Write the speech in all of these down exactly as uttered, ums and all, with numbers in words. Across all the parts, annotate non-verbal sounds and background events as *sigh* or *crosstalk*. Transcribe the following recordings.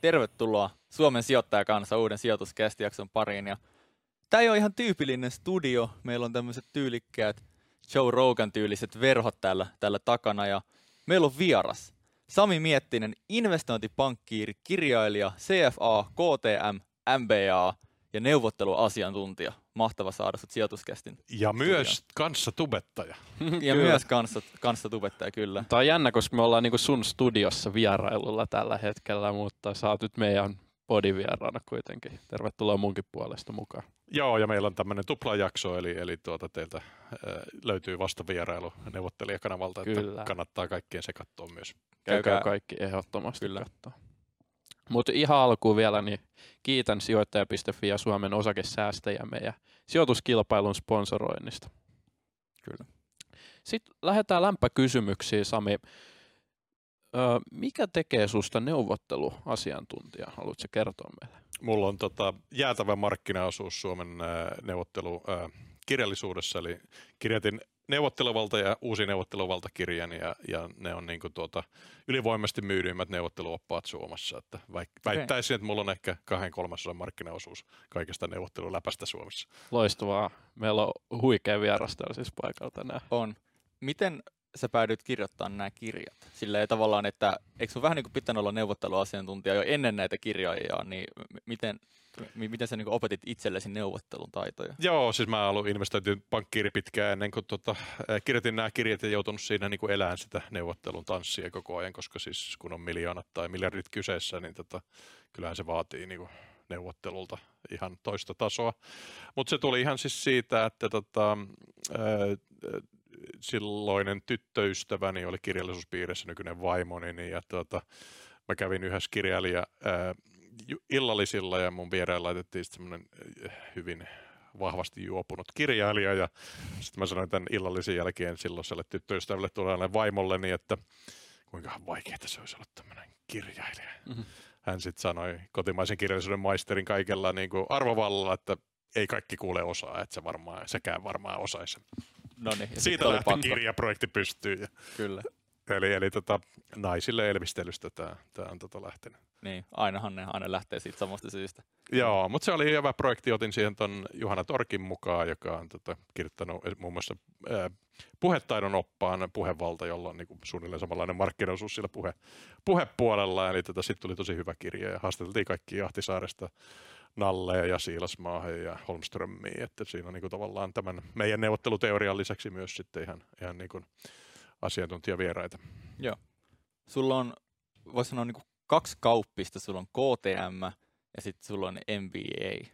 Tervetuloa Suomen sijoittajakansa uuden sijoituscast-jakson pariin. Ja tämä ei ole ihan tyypillinen studio. Meillä on tämmöiset tyylikkäät Joe Rogan-tyyliset verhot täällä, täällä takana. Ja meillä on vieras Sami Miettinen, investointipankkiiri, kirjailija, C F A, K T M, M B A ja neuvotteluasiantuntija. Mahtava saada sut sijoituscastin. Ja myös kanssatubettaja. Ja myös kanssatubettaja, kyllä. Tämä on jännä, koska me ollaan niinku sun studiossa vierailulla tällä hetkellä, mutta sä oot nyt meidän podivieraana kuitenkin. Tervetuloa munkin puolesta mukaan. Joo, ja meillä on tämmöinen tuplajakso, eli, eli tuota teiltä ä, löytyy vasta vierailu neuvottelijakanavalta, kyllä, että kannattaa kaikkien se katsoa myös. Käykää, Käykää kaikki ehdottomasti katsoa. Mutta ihan alkuun vielä, niin kiitän sijoittaja piste fi ja Suomen osakesäästäjämme ja sijoituskilpailun sponsoroinnista. Kyllä. Sitten lähdetään lämpökysymyksiin, Sami. Öö, mikä tekee susta neuvotteluasiantuntijaa? Haluatko kertoa meille? Mulla on tota jäätävä markkinaosuus Suomen neuvottelukirjallisuudessa, eli kirjoitin Neuvotteluvalta ja uusi neuvotteluvaltakirjan, ja, ja ne on niin kuin tuota, ylivoimaisesti myydyimmät neuvotteluoppaat Suomessa. Että väittäisin, okay, että mulla on ehkä kahden kolmasosan markkinaosuus kaikesta neuvotteluläpästä Suomessa. Loistavaa. Meillä on huikea vieras täällä siis paikalla tänään. On. Miten sä päädyit kirjoittamaan nämä kirjat? Silleen tavallaan, että eikö sun vähän niin kuin pitänyt olla neuvotteluasiantuntija jo ennen näitä kirjoja, niin miten... Miten sä niin kuin opetit itsellesi neuvottelun taitoja? Joo, siis mä olin investointipankkiiri pitkään ennen kuin tota, kirjoitin nämä kirjat ja joutunut siinä niin kuin elämään sitä neuvottelun tanssia koko ajan, koska siis kun on miljoonat tai miljardit kyseessä, niin tota, kyllähän se vaatii niin kuin neuvottelulta ihan toista tasoa. Mutta se tuli ihan siis siitä, että tota, äh, silloinen tyttöystäväni oli kirjallisuuspiirissä, nykyinen vaimoni, ja tota, mä kävin yhdessä kirjailija... Äh, illallisilla ja mun viereen laitettiin semmoinen hyvin vahvasti juopunut kirjailija, ja sitten mä sanoin tämän illallisen jälkeen silloiselle tyttöystävälle tulevalle vaimolleni, että kuinka vaikeaa se olisi ollut tämmöinen kirjailija. Mm-hmm. Hän sitten sanoi kotimaisen kirjallisuuden maisterin kaikella niin kuin arvovallalla, että ei kaikki kuule osaa, että se varmaan, sekään varmaan osaisi. Noniin, siitä lähti kirjaprojekti pystyyn. Kyllä. Eli, eli tota, naisille elvistelystä tämä on tota lähtenyt. Niin, ainahan ne aina lähtee siitä samasta syystä. Joo, mutta se oli hyvä projekti. Otin siihen ton Juhana Torkin mukaan, joka on tota, kirjoittanut muun muassa ää, puhetaidon oppaan Puhevalta, jolla on niinku, suunnilleen samanlainen markkinoisuus sillä puhe, puhepuolella. Eli tota, sitten tuli tosi hyvä kirja ja haastateltiin kaikki Ahtisaaresta Nalleen ja Siilasmaahan ja Holmströmiin. Että siinä on niinku, tavallaan tämän meidän neuvotteluteorian lisäksi myös sitten ihan... ihan niinku, asiantuntijavieraita. Joo. Sulla on, voisi sanoa, niin kuin kaksi kauppista. Sulla on K T M ja sitten sulla on M B A,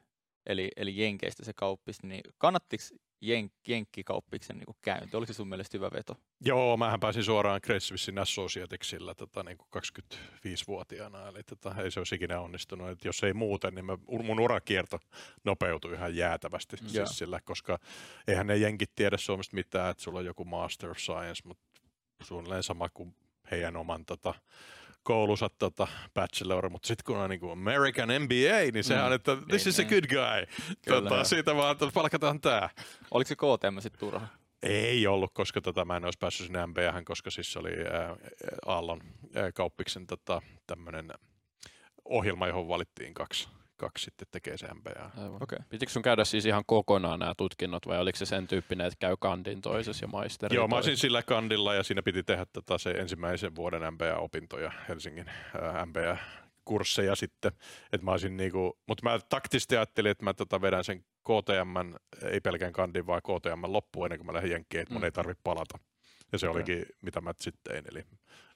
eli, eli jenkeistä se kauppis. Niin kannattiko jen, jenkkikauppiksen niin kuin käynti? Oliko se sun mielestä hyvä veto? Joo, mähän pääsin suoraan Credit Suissein associatesilla tota, niin kaksikymmentäviisivuotiaana, eli tota, ei se olisi ikinä onnistunut. Et jos ei muuten, niin mä, mun urakierto nopeutui ihan jäätävästi, mm. siis sillä, koska eihän ne jenkit tiedä Suomesta mitään, että sulla on joku Master of Science, mutta suunnilleen sama kuin heidän oman tota, koulunsa tota, bachelor, mutta sitten kun on niin kuin American M B A, niin se on, mm. että this is a good guy. Tota, siitä vaan palkataan tää. Oliko se K T M sitten turha? Ei ollut, koska tota, mä en olisi päässyt sinne M B A:han, koska siis oli ää, Aallon ää, kauppiksen tota, tämmöinen ohjelma, johon valittiin kaksi. kaksi sitten tekee se M B A. Okay. Pitikö sun käydä siis ihan kokonaan nämä tutkinnot, vai oliko se sen tyyppinen, että käy kandin toisessa ja maisteri? Joo, mä olisin sillä kandilla ja siinä piti tehdä tota se ensimmäisen vuoden M B A-opintoja, Helsingin ää, M B A-kursseja sitten. Et mä olisin niinku, mutta mä taktisesti ajattelin, että mä tota vedän sen K T M, ei pelkään kandin, vaan K T M loppuun ennen kuin mä lähdin jenkkiin, että mun mm. ei tarvitse palata. Ja se okay. olikin, mitä mä sitten tein, eli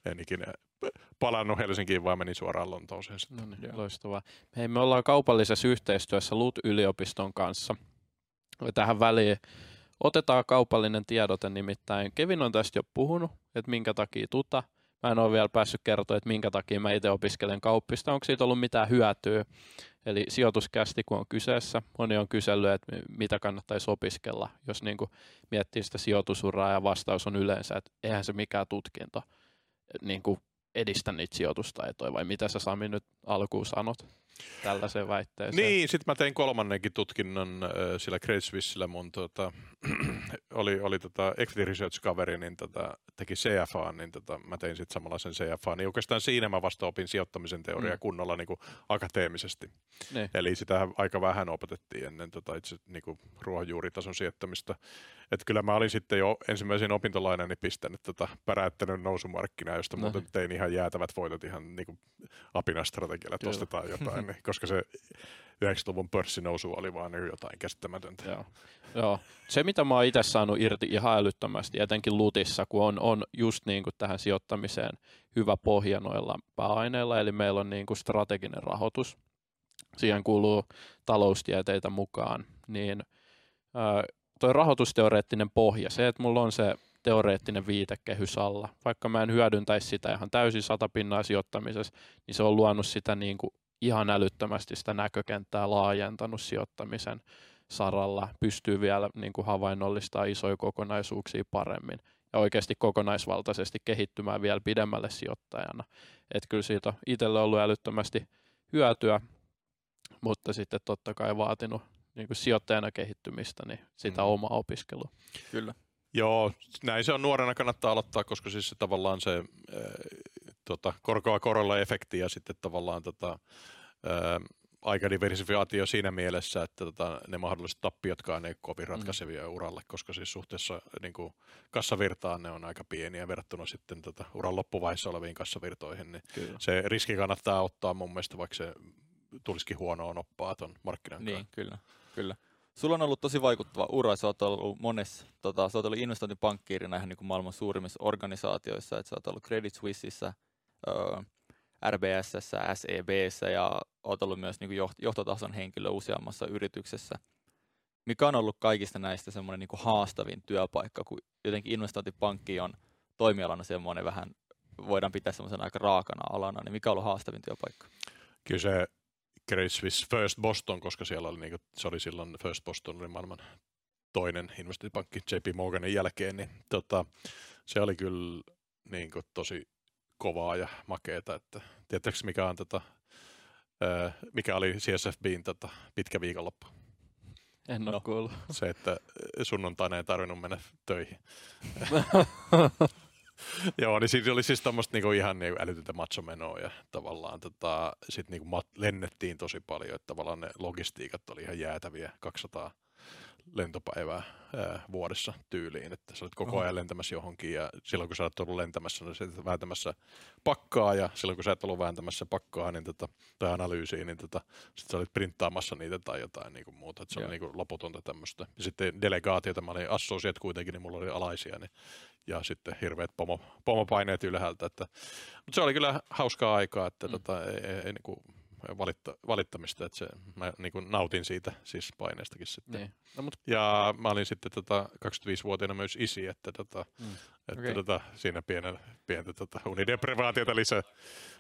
en ikinä palannut Helsinkiin, vaan menin suoraan Lontooseen sitten. No niin, loistavaa. Hei, me ollaan kaupallisessa yhteistyössä L U T-yliopiston kanssa. Tähän väliin otetaan kaupallinen tiedote, nimittäin Kevin on tästä jo puhunut, että minkä takia tuta. Mä en ole vielä päässyt kertoa, että minkä takia mä itse opiskelen kauppista, onko siitä ollut mitään hyötyä. Eli sijoituskästi, kun on kyseessä, moni on kysellyt, että mitä kannattaisi opiskella, jos niin kuin miettii sitä sijoitusuraa, ja vastaus on yleensä, että eihän se mikään tutkinto niin kuin edistä niitä sijoitustaitoja, vai mitä sä, Sami, nyt alkuun sanot? tällaiseen väitteeseen. Niin, sitten mä tein kolmannenkin tutkinnon äh, sillä Credit Suissellä. Mun tota, oli, oli tota Equity Research-kaveri, niin tota, teki C F A, niin tota, mä tein sitten samanlaisen C F A. Niin oikeastaan siinä mä vasta opin sijoittamisen teoriaa mm. kunnolla niin kuin akateemisesti. Niin. Eli sitä aika vähän opetettiin ennen tota, itse niin kuin ruohonjuuritason sijoittamista. Et kyllä mä olin sitten jo ensimmäisen opintolainani pistänyt tota, päräyttänyt nousumarkkinaa, josta no. muuten tein ihan jäätävät voitot ihan niin kuin apinastrategialla, että ostetaan jotain, niin, koska se yhdeksänkymmentäluvun pörssinousu oli vaan jotain käsittämätöntä. Joo. Joo. Se, mitä mä oon itse saanut irti ihan älyttömästi, etenkin LUTissa, kun on, on just niin kuin tähän sijoittamiseen hyvä pohja noilla pääaineilla, eli meillä on niin kuin strateginen rahoitus, siihen kuuluu taloustieteitä mukaan, niin äh, toi rahoitusteoreettinen pohja, se, että mulla on se teoreettinen viitekehys alla, vaikka mä en hyödyntäisi sitä ihan täysin satapinnaa sijoittamisessa, niin se on luonut sitä niin kuin ihan älyttömästi sitä näkökenttää, laajentanut sijoittamisen saralla, pystyy vielä niin kuin havainnollistamaan isoja kokonaisuuksia paremmin ja oikeasti kokonaisvaltaisesti kehittymään vielä pidemmälle sijoittajana. Että kyllä siitä on itselle ollut älyttömästi hyötyä, mutta sitten totta kai vaatinut niin kuin sijoittajana kehittymistä, niin sitä mm. omaa opiskelua. Kyllä. Joo, näin se on, nuorena kannattaa aloittaa, koska siis se tavallaan se äh, tota, korkoa korolla efekti ja sitten tavallaan tota, äh, aikadiversifikaatio siinä mielessä, että tota, ne mahdolliset tappiotkaan ei ole kovin ratkaisevia mm. uralle, koska siis suhteessa niin kuin kassavirtaan ne on aika pieniä verrattuna sitten tota, uran loppuvaiheessa oleviin kassavirtoihin. Niin se riski kannattaa ottaa mun mielestä, vaikka se tulisikin huonoa noppaa ton markkinan kanssa. Niin, kyllä, kyllä. Sulla on ollut tosi vaikuttava ura, sä oot ollut monessa, tota, sä oot ollut investointipankkiirina ihan niin kuin maailman suurimmissa organisaatioissa, että sä oot ollut Credit Suissessa, R B S:ssä, S E B:ssä ja oot ollut myös niin kuin johtotason henkilö useammassa yrityksessä. Mikä on ollut kaikista näistä semmoinen niin kuin haastavin työpaikka, kun jotenkin investointipankki on toimialana semmoinen vähän, voidaan pitää semmoisen aika raakana alana, niin mikä on ollut haastavin työpaikka? Kyllä se Credit Suisse First Boston, koska siellä oli, niin kuin, se oli silloin First Boston oli maailman toinen investointipankki J P Morganin jälkeen, niin tota, se oli kyllä niin kuin, tosi kovaa ja makeeta, että tiedätkö mikä on tota, mikä oli C S F B:n tota, pitkä viikonloppu? En ole no, kuullut. Se, että sunnuntaina ei tarvinnut mennä töihin. Joo, niin siinä oli siis tämmöistä niinku ihan niinku älytöntä matsomenoa ja tavallaan tota, sit niinku mat- lennettiin tosi paljon, että tavallaan ne logistiikat oli ihan jäätäviä, kaksisataa lentopäivää ää, vuodessa tyyliin, että sä olet koko ajan lentämässä johonkin ja silloin kun sä olet ollut lentämässä, niin sä olet vääntämässä pakkaa ja silloin kun sä et ollut vääntämässä pakkaa niin tota, tai analyysiin, niin tota, sit sä olet printtaamassa niitä tai jotain niinku muuta, että se oli niinku loputonta tämmöistä. Ja sitten delegaatiota, mä olin associate kuitenkin, niin mulla oli alaisia, niin ja sitten hirveät pomo, pomopaineet ylhäältä. Että, mutta se oli kyllä hauskaa aikaa, että mm. tota, ei, ei, ei niinku valitta, valittamista, että se, mä niinku nautin siitä siis paineestakin sitten. Niin. No, mut... Ja mä olin sitten tota, kaksikymmentäviisivuotiaana myös isi, että, tota, mm. että okay. tota, siinä pienen, pientä tota, unideprivaatiota lisää.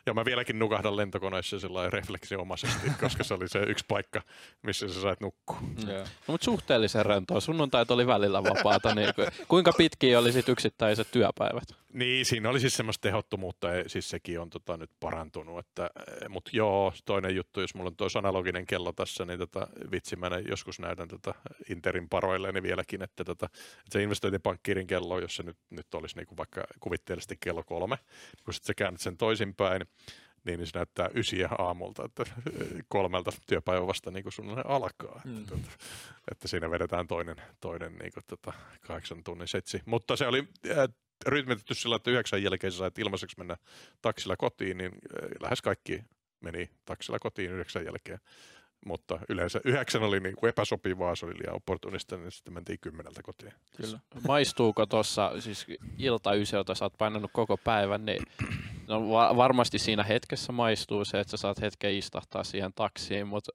Ja mä vieläkin nukahdan lentokoneessa sellainen refleksiomaisesti, koska se oli se yksi paikka, missä sä sait nukkua. Mm. Yeah. No, mutta suhteellisen rentoa. Sunnuntait oli välillä vapaata. Niin kuinka pitkiä oli sit yksittäiset työpäivät? Niin, siinä oli siis semmoista tehottomuutta. Siis sekin on tota, nyt parantunut. Mutta joo, toinen juttu, jos mulla on tois analoginen kello tässä, niin tota, vitsi, mä joskus näytän tota Interin paroilleni vieläkin, että, tota, että se investointipankkiirin kello, jos se nyt, nyt olisi niin kuin vaikka kuvitteellisesti kello kolme, kun sitten sä käännät sen toisinpäin, niin se näyttää ysiä aamulta, että kolmelta työpäivä vasta niin kuin sun alkaa. Mm. Että, että, että siinä vedetään toinen, toinen niin kuin, tota, kahdeksan tunnin setsi. Mutta se oli äh, rytmitetty sillä, että yhdeksän jälkeen sä sait ilmaiseksi mennä taksilla kotiin, niin äh, lähes kaikki meni taksilla kotiin yhdeksän jälkeen. Mutta yleensä yhdeksän oli niin kuin epäsopivaa, se oli liian opportunista, niin sitten mentiin kymmeneltä kotiin. Kyllä. Maistuuko tuossa, siis iltayseltä sä oot painanut koko päivän, niin no, varmasti siinä hetkessä maistuu se, että sä saat hetken istahtaa siihen taksiin, mutta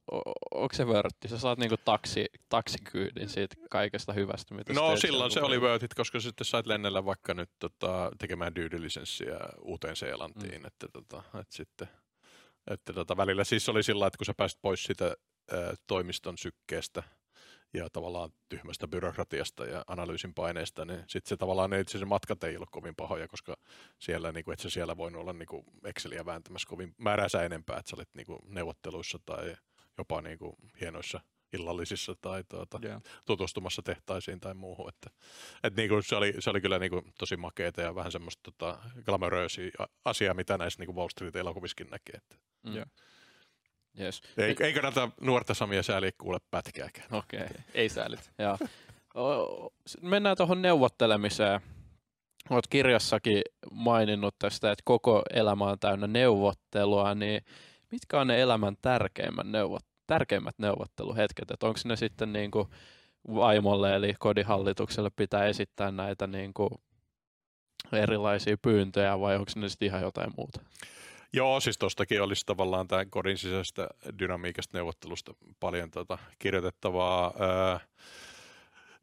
onko se vörtti? Sä saat niin kuin taksi, taksikyydin siitä kaikesta hyvästä, mitä no teet silloin se oli vörtit, koska sitten sait lennellä vaikka nyt tota, tekemään due diligenceä Uuteen Seelantiin, mm. että, tota, että sitten... Että tota, välillä siis oli sillä, että kun sä pääsit pois sitä ää, toimiston sykkeestä ja tavallaan tyhmästä byrokratiasta ja analyysin paineista, niin sitten se tavallaan ne itse matkat ei ole kovin pahoja, koska siellä niin kuin, et sä siellä voinut olla niin kuin Exceliä vääntämässä kovin määräänsä enempää, että sä olit niin kuin neuvotteluissa tai jopa niin kuin hienoissa illallisissa tai tuota, yeah. tutustumassa tehtaisiin tai muuhun. Että, et niin kuin se, oli, se oli kyllä niin kuin tosi makeeta ja vähän semmoista tota, glamouröisiä asiaa, mitä näissä niin kuin Wall Street-elokuvissakin näkee. Että. Mm. Yeah. Yes. Ei, ei kannata nuorta Samia sääliä kuule pätkääkään. Okei, okay. Ei säälit. Joo. Mennään tuohon neuvottelemiseen. Olet kirjassakin maininnut tästä, että koko elämä on täynnä neuvottelua, niin mitkä on ne elämän tärkeimmät, neuvot, tärkeimmät neuvotteluhetket? Et onko ne sitten niin kuin vaimolle eli kodinhallitukselle pitää esittää näitä niin kuin erilaisia pyyntöjä vai onko ne sitten ihan jotain muuta? Joo, siis tuostakin olisi tavallaan tämän kodin sisäisestä dynamiikasta neuvottelusta paljon tuota kirjoitettavaa. Öö,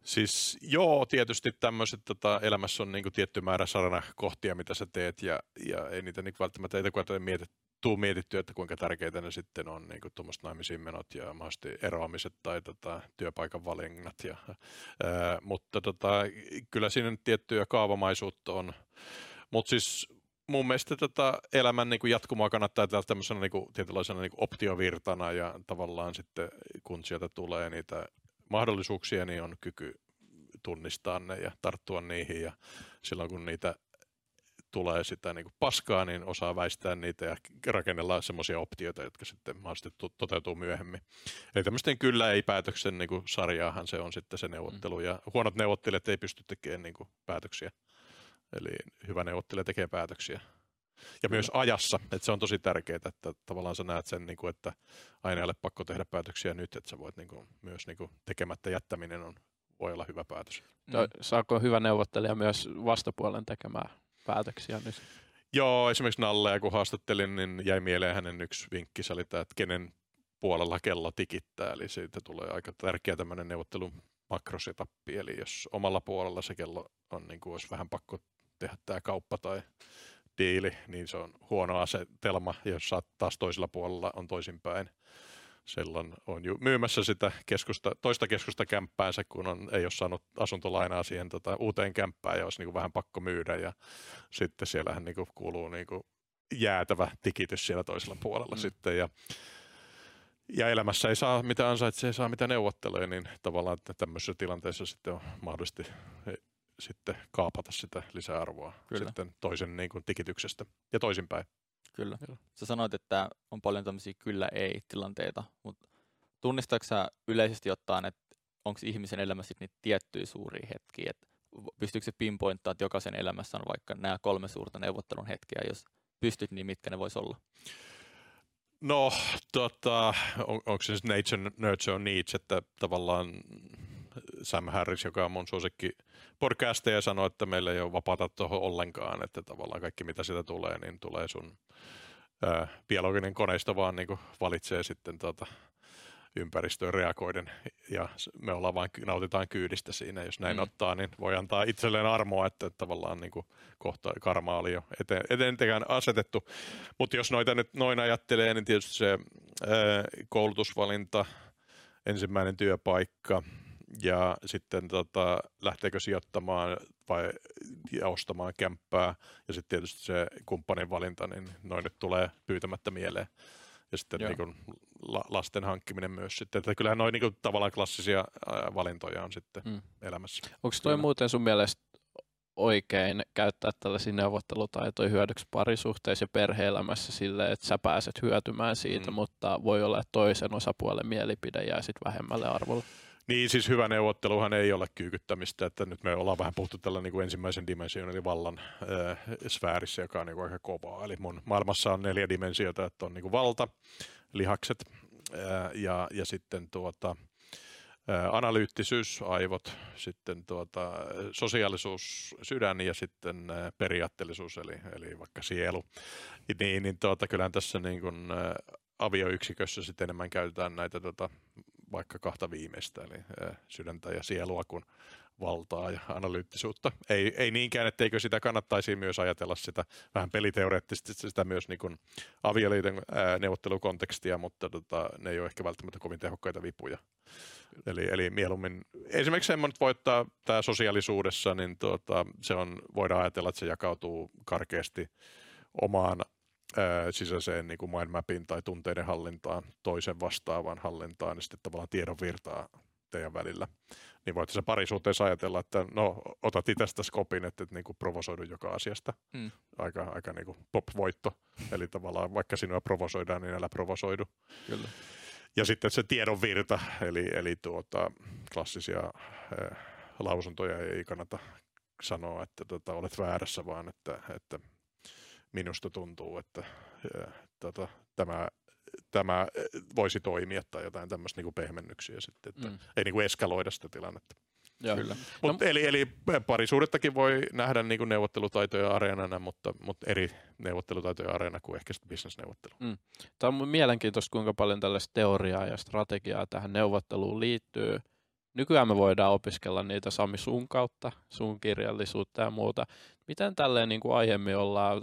siis joo, tietysti tämmöiset tota, elämässä on niinku tietty määrä sarana kohtia, mitä sä teet, ja, ja ei niitä niinku välttämättä ei mieti, tule mietittyä, että kuinka tärkeitä ne sitten on, niinku tuommoiset naimisiin menot ja mahdollisesti eroamiset tai tota, työpaikan valinnat. Ja, öö, mutta tota, kyllä siinä tiettyä kaavamaisuutta on, mutta siis mun mielestä tätä elämän niin kuin jatkumaa kannattaa tämmöisenä niin kuin, tietynlaisena niin kuin optiovirtana ja tavallaan sitten kun sieltä tulee niitä mahdollisuuksia, niin on kyky tunnistaa ne ja tarttua niihin ja silloin kun niitä tulee sitä niin kuin paskaa, niin osaa väistää niitä ja rakennellaan semmoisia optioita, jotka sitten mahdollisesti toteutuu myöhemmin. Eli tämmöisten kyllä ei päätöksen niin kuin sarjaahan se on sitten se neuvottelu ja huonot neuvottelijat ei pysty tekemään niin kuin päätöksiä. Eli hyvä neuvottelija tekee päätöksiä. Ja myös ajassa, että se on tosi tärkeää, että tavallaan sä näet sen, että aina ei ole pakko tehdä päätöksiä nyt, että sä voit myös tekemättä jättäminen on, voi olla hyvä päätös. Mm. Saako hyvä neuvottelija myös vastapuolen tekemään päätöksiä nyt? Joo, esimerkiksi Nallea kun haastattelin, niin jäi mieleen hänen yksi vinkki, se oli tämä, että kenen puolella kello tikittää, eli siitä tulee aika tärkeä tämmöinen neuvottelun makrosetappi, eli jos omalla puolella se kello on, niin kuin olisi vähän pakko tehdä tämä kauppa tai diili, niin se on huono asetelma, ja jos taas toisella puolella on toisinpäin. Silloin on myymässä sitä keskusta, toista keskusta kämppäänsä, kun on, ei ole saanut asuntolainaa siihen tota, uuteen kämppään ja olisi niin kuin vähän pakko myydä, ja sitten siellähän niin kuin kuuluu niin kuin jäätävä tikitys siellä toisella puolella mm. sitten. Ja, ja elämässä ei saa mitä ansaitsee, ei saa mitä neuvottelee, niin tavallaan että tämmöisessä tilanteessa sitten on mahdollisesti sitten kaapata sitä lisäarvoa Kyllä. sitten toisen niin kuin tikityksestä ja toisinpäin. Kyllä. Kyllä. Sä sanoit, että on paljon tämmöisiä kyllä-ei-tilanteita, mutta tunnistatko sä yleisesti ottaen, että onko ihmisen elämässä niitä tiettyjä suuria hetkiä, että pystyykö se pinpointtamaan, että jokaisen elämässä on vaikka nämä kolme suurta neuvottelun hetkiä, jos pystyt, niin mitkä ne vois olla? No, tota, on, onko se nature, nurture needs, että tavallaan Sam Harris, joka on mun suosikki podcasteja, sanoi, että meillä ei ole vapaata tuohon ollenkaan, että tavallaan kaikki mitä sieltä tulee, niin tulee sun ää, biologinen koneisto vaan niin kuin valitsee sitten tuota, ympäristöön reagoiden ja me ollaan vaan, nautitaan kyydistä siinä, jos näin mm. ottaa, niin voi antaa itselleen armoa, että tavallaan niin kuin kohta karma oli jo eteen, etentekään asetettu, mutta jos noita nyt noin ajattelee, niin tietysti se ää, koulutusvalinta, ensimmäinen työpaikka, ja sitten tota, lähteekö sijoittamaan vai ostamaan kämppää ja sitten tietysti se kumppanin valinta, niin noin nyt tulee pyytämättä mieleen. Ja sitten niin kun, la, lasten hankkiminen myös sitten. Että kyllähän noin niin tavallaan klassisia valintoja on sitten mm. elämässä. Onko toi Kyllä. muuten sun mielestä oikein käyttää tällaisia neuvottelutaitoja hyödyksi parisuhteessa ja perhe-elämässä silleen, että sä pääset hyötymään siitä, mm. mutta voi olla, että toisen osapuolen mielipide jää sitten vähemmälle arvolle? Niin, siis hyvä neuvotteluhan ei ole kyykyttämistä, että nyt me ollaan vähän puhuttu tällä niin kuin ensimmäisen dimension eli vallan ää, sfäärissä, joka on niin kuin aika kovaa. Eli mun maailmassa on neljä dimensiota, että on niin kuin valta, lihakset ää, ja, ja sitten tuota, ää, analyyttisyys, aivot, sitten tuota, sosiaalisuus, sydän ja sitten ää, periaatteellisuus eli, eli vaikka sielu. Niin, niin tuota, kyllähän tässä niin kuin, ää, avioyksikössä sitten enemmän käytetään näitä tuota, vaikka kahta viimeistä, eli sydäntä ja sielua, kun valtaa ja analyyttisuutta. Ei, ei niinkään, etteikö sitä kannattaisi myös ajatella sitä vähän peliteoreettisesti, sitä myös niin kuin avioliiton ää, neuvottelukontekstia, mutta tota, ne ei ole ehkä välttämättä kovin tehokkaita vipuja. Eli, eli mieluummin esimerkiksi semmoinen voittaa tämä sosiaalisuudessa, niin tuota, se on, voidaan ajatella, että se jakautuu karkeasti omaan sisäiseen niin kuin mindmapiin tai tunteiden hallintaan, toisen vastaavaan hallintaan ja sitten tavallaan tiedon virtaa teidän välillä. Niin voit tässä parisuhteessa ajatella, että no otat tästä skopin, että et, niin kuin provosoidu joka asiasta. Mm. Aika, aika niin kuin pop-voitto. Eli tavallaan vaikka sinua provosoidaan, niin älä provosoidu. Kyllä. Ja sitten se tiedon virta, eli, eli tuota, klassisia eh, lausuntoja ei kannata sanoa, että tota, olet väärässä, vaan että, että minusta tuntuu, että ja, tota, tämä, tämä voisi toimia tai jotain tämmöistä niin kuin pehmennyksiä sitten, että mm. ei niin kuin eskaloida sitä tilannetta. Ja, kyllä. Mut, no, eli, eli parisuudettakin voi nähdä niin kuin neuvottelutaitoja areenana, mutta, mutta eri neuvottelutaitoja areena kuin ehkä sitten bisnesneuvottelu. Mm. Tämä on mielenkiintoista, kuinka paljon tällaista teoriaa ja strategiaa tähän neuvotteluun liittyy. Nykyään me voidaan opiskella niitä Sami sun kautta, sun kirjallisuutta ja muuta. Miten tälleen niin kuin aiemmin ollaan,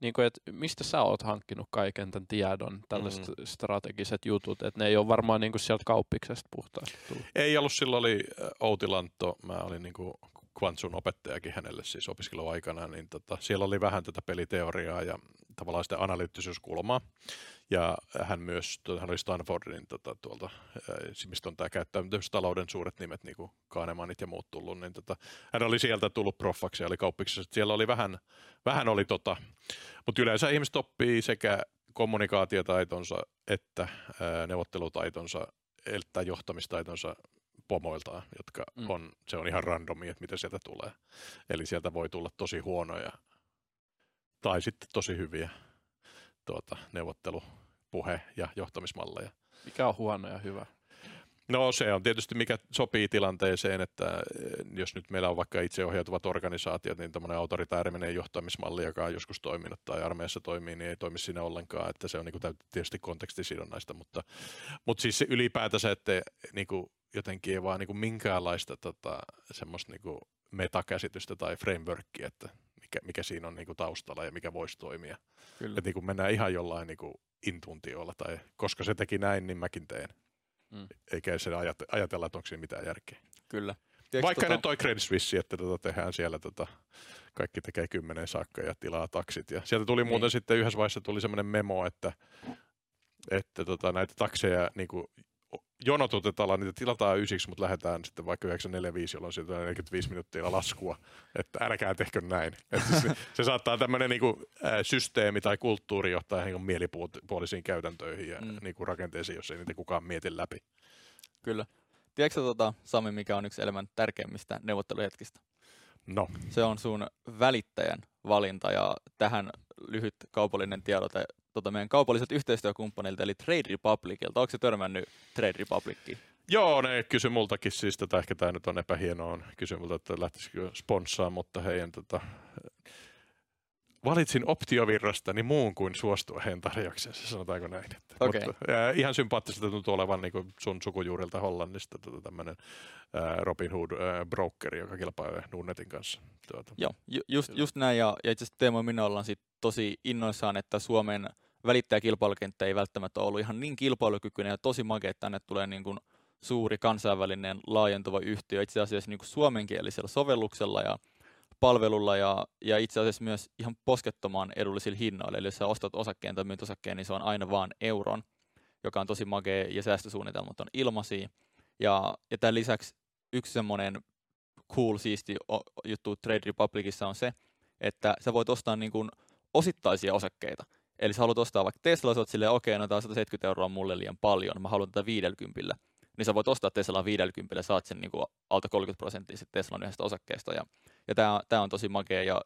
niin kuin, että mistä sä oot hankkinut kaiken tämän tiedon, tällaiset mm. strategiset jutut, että ne ei ole varmaan niin kuin sieltä kauppiksesta puhtaasti tullut? Ei ollut, silloin oli Outi Lantto, mä olin niin kuin Kvantsun opettajakin hänelle siis opiskeluaikana, niin tota, siellä oli vähän tätä peliteoriaa ja tavallaan sitä analyyttisyyskulmaa. Ja hän myös, hän oli Stanfordin tota, tuolta, mistä on tämä käyttäytymistalouden suuret nimet, niin kuin Kahnemanit ja muut tullut, niin tota, hän oli sieltä tullut proffaksi ja oli kauppiksessa. Siellä oli vähän, vähän oli tota, mutta yleensä ihmiset oppii sekä kommunikaatiotaitonsa että ää, neuvottelutaitonsa, että johtamistaitonsa pomoiltaan, jotka on, mm. se on ihan randomia, että mitä sieltä tulee. Eli sieltä voi tulla tosi huonoja tai sitten tosi hyviä tuota, neuvottelupuhe- ja johtamismalleja. Mikä on huono ja hyvä? No se on tietysti mikä sopii tilanteeseen, että jos nyt meillä on vaikka itseohjautuvat organisaatiot, niin tämmöinen autoritäärinen johtamismalli, joka on joskus toiminut tai armeijassa toimii, niin ei toimi siinä ollenkaan, että se on niin kuin tietysti kontekstisidonnaista, mutta, mutta siis ylipäätänsä, että niin kuin jotenkin ei vaan niin kuin minkäänlaista tota, semmoista niin kuin metakäsitystä tai frameworkia, että mikä, mikä siinä on niin kuin taustalla ja mikä voisi toimia. Kyllä. Että niin kuin mennään ihan jollain niin kuin intuntiolla tai koska se teki näin, niin mäkin teen. Mm. Eikä se ajatella, että onko siinä mitään järkeä. Kyllä. Tiedätkö, vaikka tota... nyt toi Credit Suisse, että tota tehdään siellä, tota, kaikki tekee kymmenen saakka ja tilaa taksit. Ja sieltä tuli niin. Muuten sitten yhdessä vaiheessa tuli semmoinen memo, että, että tota, näitä takseja niin kuin jonotutetaan, niitä tilataan ysiksi, mutta lähdetään sitten vaikka yhdeksän neljäkymmentäviisi, jolloin siitä on neljäkymmentäviisi minuuttia laskua, että älkää tehkö näin. Että se, se saattaa tämmöinen niinku systeemi tai kulttuuri johtaa ihan mielipuolisiin käytäntöihin ja mm. niinku rakenteisiin, jos ei niitä kukaan mieti läpi. Kyllä. Tiedätkö tota, Sami, mikä on yksi elämän tärkeimmistä neuvotteluhetkistä? No. Se on sun välittäjän valinta ja tähän lyhyt kaupallinen tiedote Tota, meidän kaupalliset yhteistyökumppanilta, eli Trade Republicilta. Onko se törmännyt Trade Republiciin? Joo, ne kysyi multakin siis tätä. Ehkä tämä nyt on epähienoa. Kysyi multa, että lähtisikö sponssaa, mutta heidän tota, valitsin optiovirrastani muun kuin suostua heidän tarjouksensa, sanotaanko näin. Okay. Mutta, äh, ihan sympaattiselta tuntuu olevan niin kuin sun sukujuurilta Hollannista tota, tämmöinen äh, Robin Hood äh, brokeri, joka kilpailee Nordnetin kanssa. Tuota. Joo, ju- just, just näin. Ja, ja itse asiassa Teemu ja minä ollaan sitten tosi innoissaan, että Suomen välittäjäkilpailukenttä ei välttämättä ole ollut ihan niin kilpailukykyinen ja tosi makea, että tänne tulee niin kuin suuri kansainvälinen laajentuva yhtiö itse asiassa niin kuin suomenkielisellä sovelluksella ja palvelulla ja, ja itse asiassa myös ihan poskettomaan edullisilla hinnoilla. Eli jos sä ostat osakkeen tai myyt osakkeen, niin se on aina vaan euron, joka on tosi makea ja säästösuunnitelmat on ilmaisia. Ja, ja tämän lisäksi yksi semmoinen cool siisti juttu Trade Republicissa on se, että sä voit ostaa niin kuin osittaisia osakkeita. Eli sä haluat ostaa vaikka Tesla, sä oot silleen, okei, no tää on sata seitsemänkymmentä euroa mulle liian paljon, mä haluan tätä viidelkympillä. Niin sä voit ostaa Teslaa viidelkympillä, saat sen niin kuin alta kolmekymmentä prosenttia sit Teslan yhdestä osakkeesta. Ja, ja tää, tää on tosi makea. Ja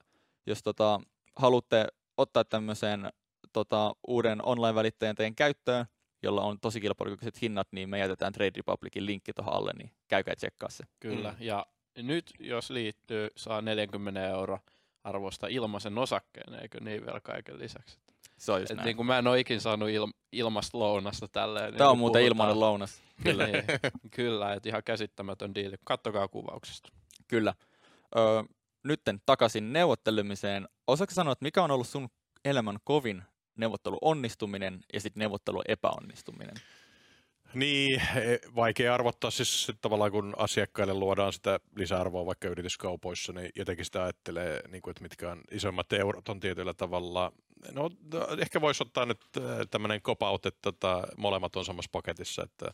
jos tota, haluatte ottaa tämmöisen tota, uuden online-välittäjän teidän käyttöön, jolla on tosi kilpailukykyiset hinnat, niin me jätetään Trade Republicin linkki tuohon alle, niin käykää tsekkaa se. Kyllä, mm. ja nyt jos liittyy, saa neljäkymmentä euroa arvosta ilmaisen osakkeen, eikö niin vielä kaiken lisäksi? Se on just näin. Niin kuin mä en ole ikin saanut il, ilmasta lounasta tälleen. Tämä niin on muuten ilmainen lounas. Kyllä, niin, kyllä, että ihan käsittämätön diili. Kattokaa kuvauksesta. Kyllä. Öö, nytten takaisin neuvottelemiseen. Osaatko sanoa, että mikä on ollut sun elämän kovin neuvotteluonnistuminen ja sitten neuvotteluepäonnistuminen? Niin, vaikea arvottaa siis tavallaan, kun asiakkaille luodaan sitä lisäarvoa vaikka yrityskaupoissa, niin jotenkin sitä ajattelee, niin kuin, että mitkä on isommat eurot on tietyllä tavalla. No ehkä voisi ottaa nyt tämmöinen cop-out, että tota, molemmat on samassa paketissa, että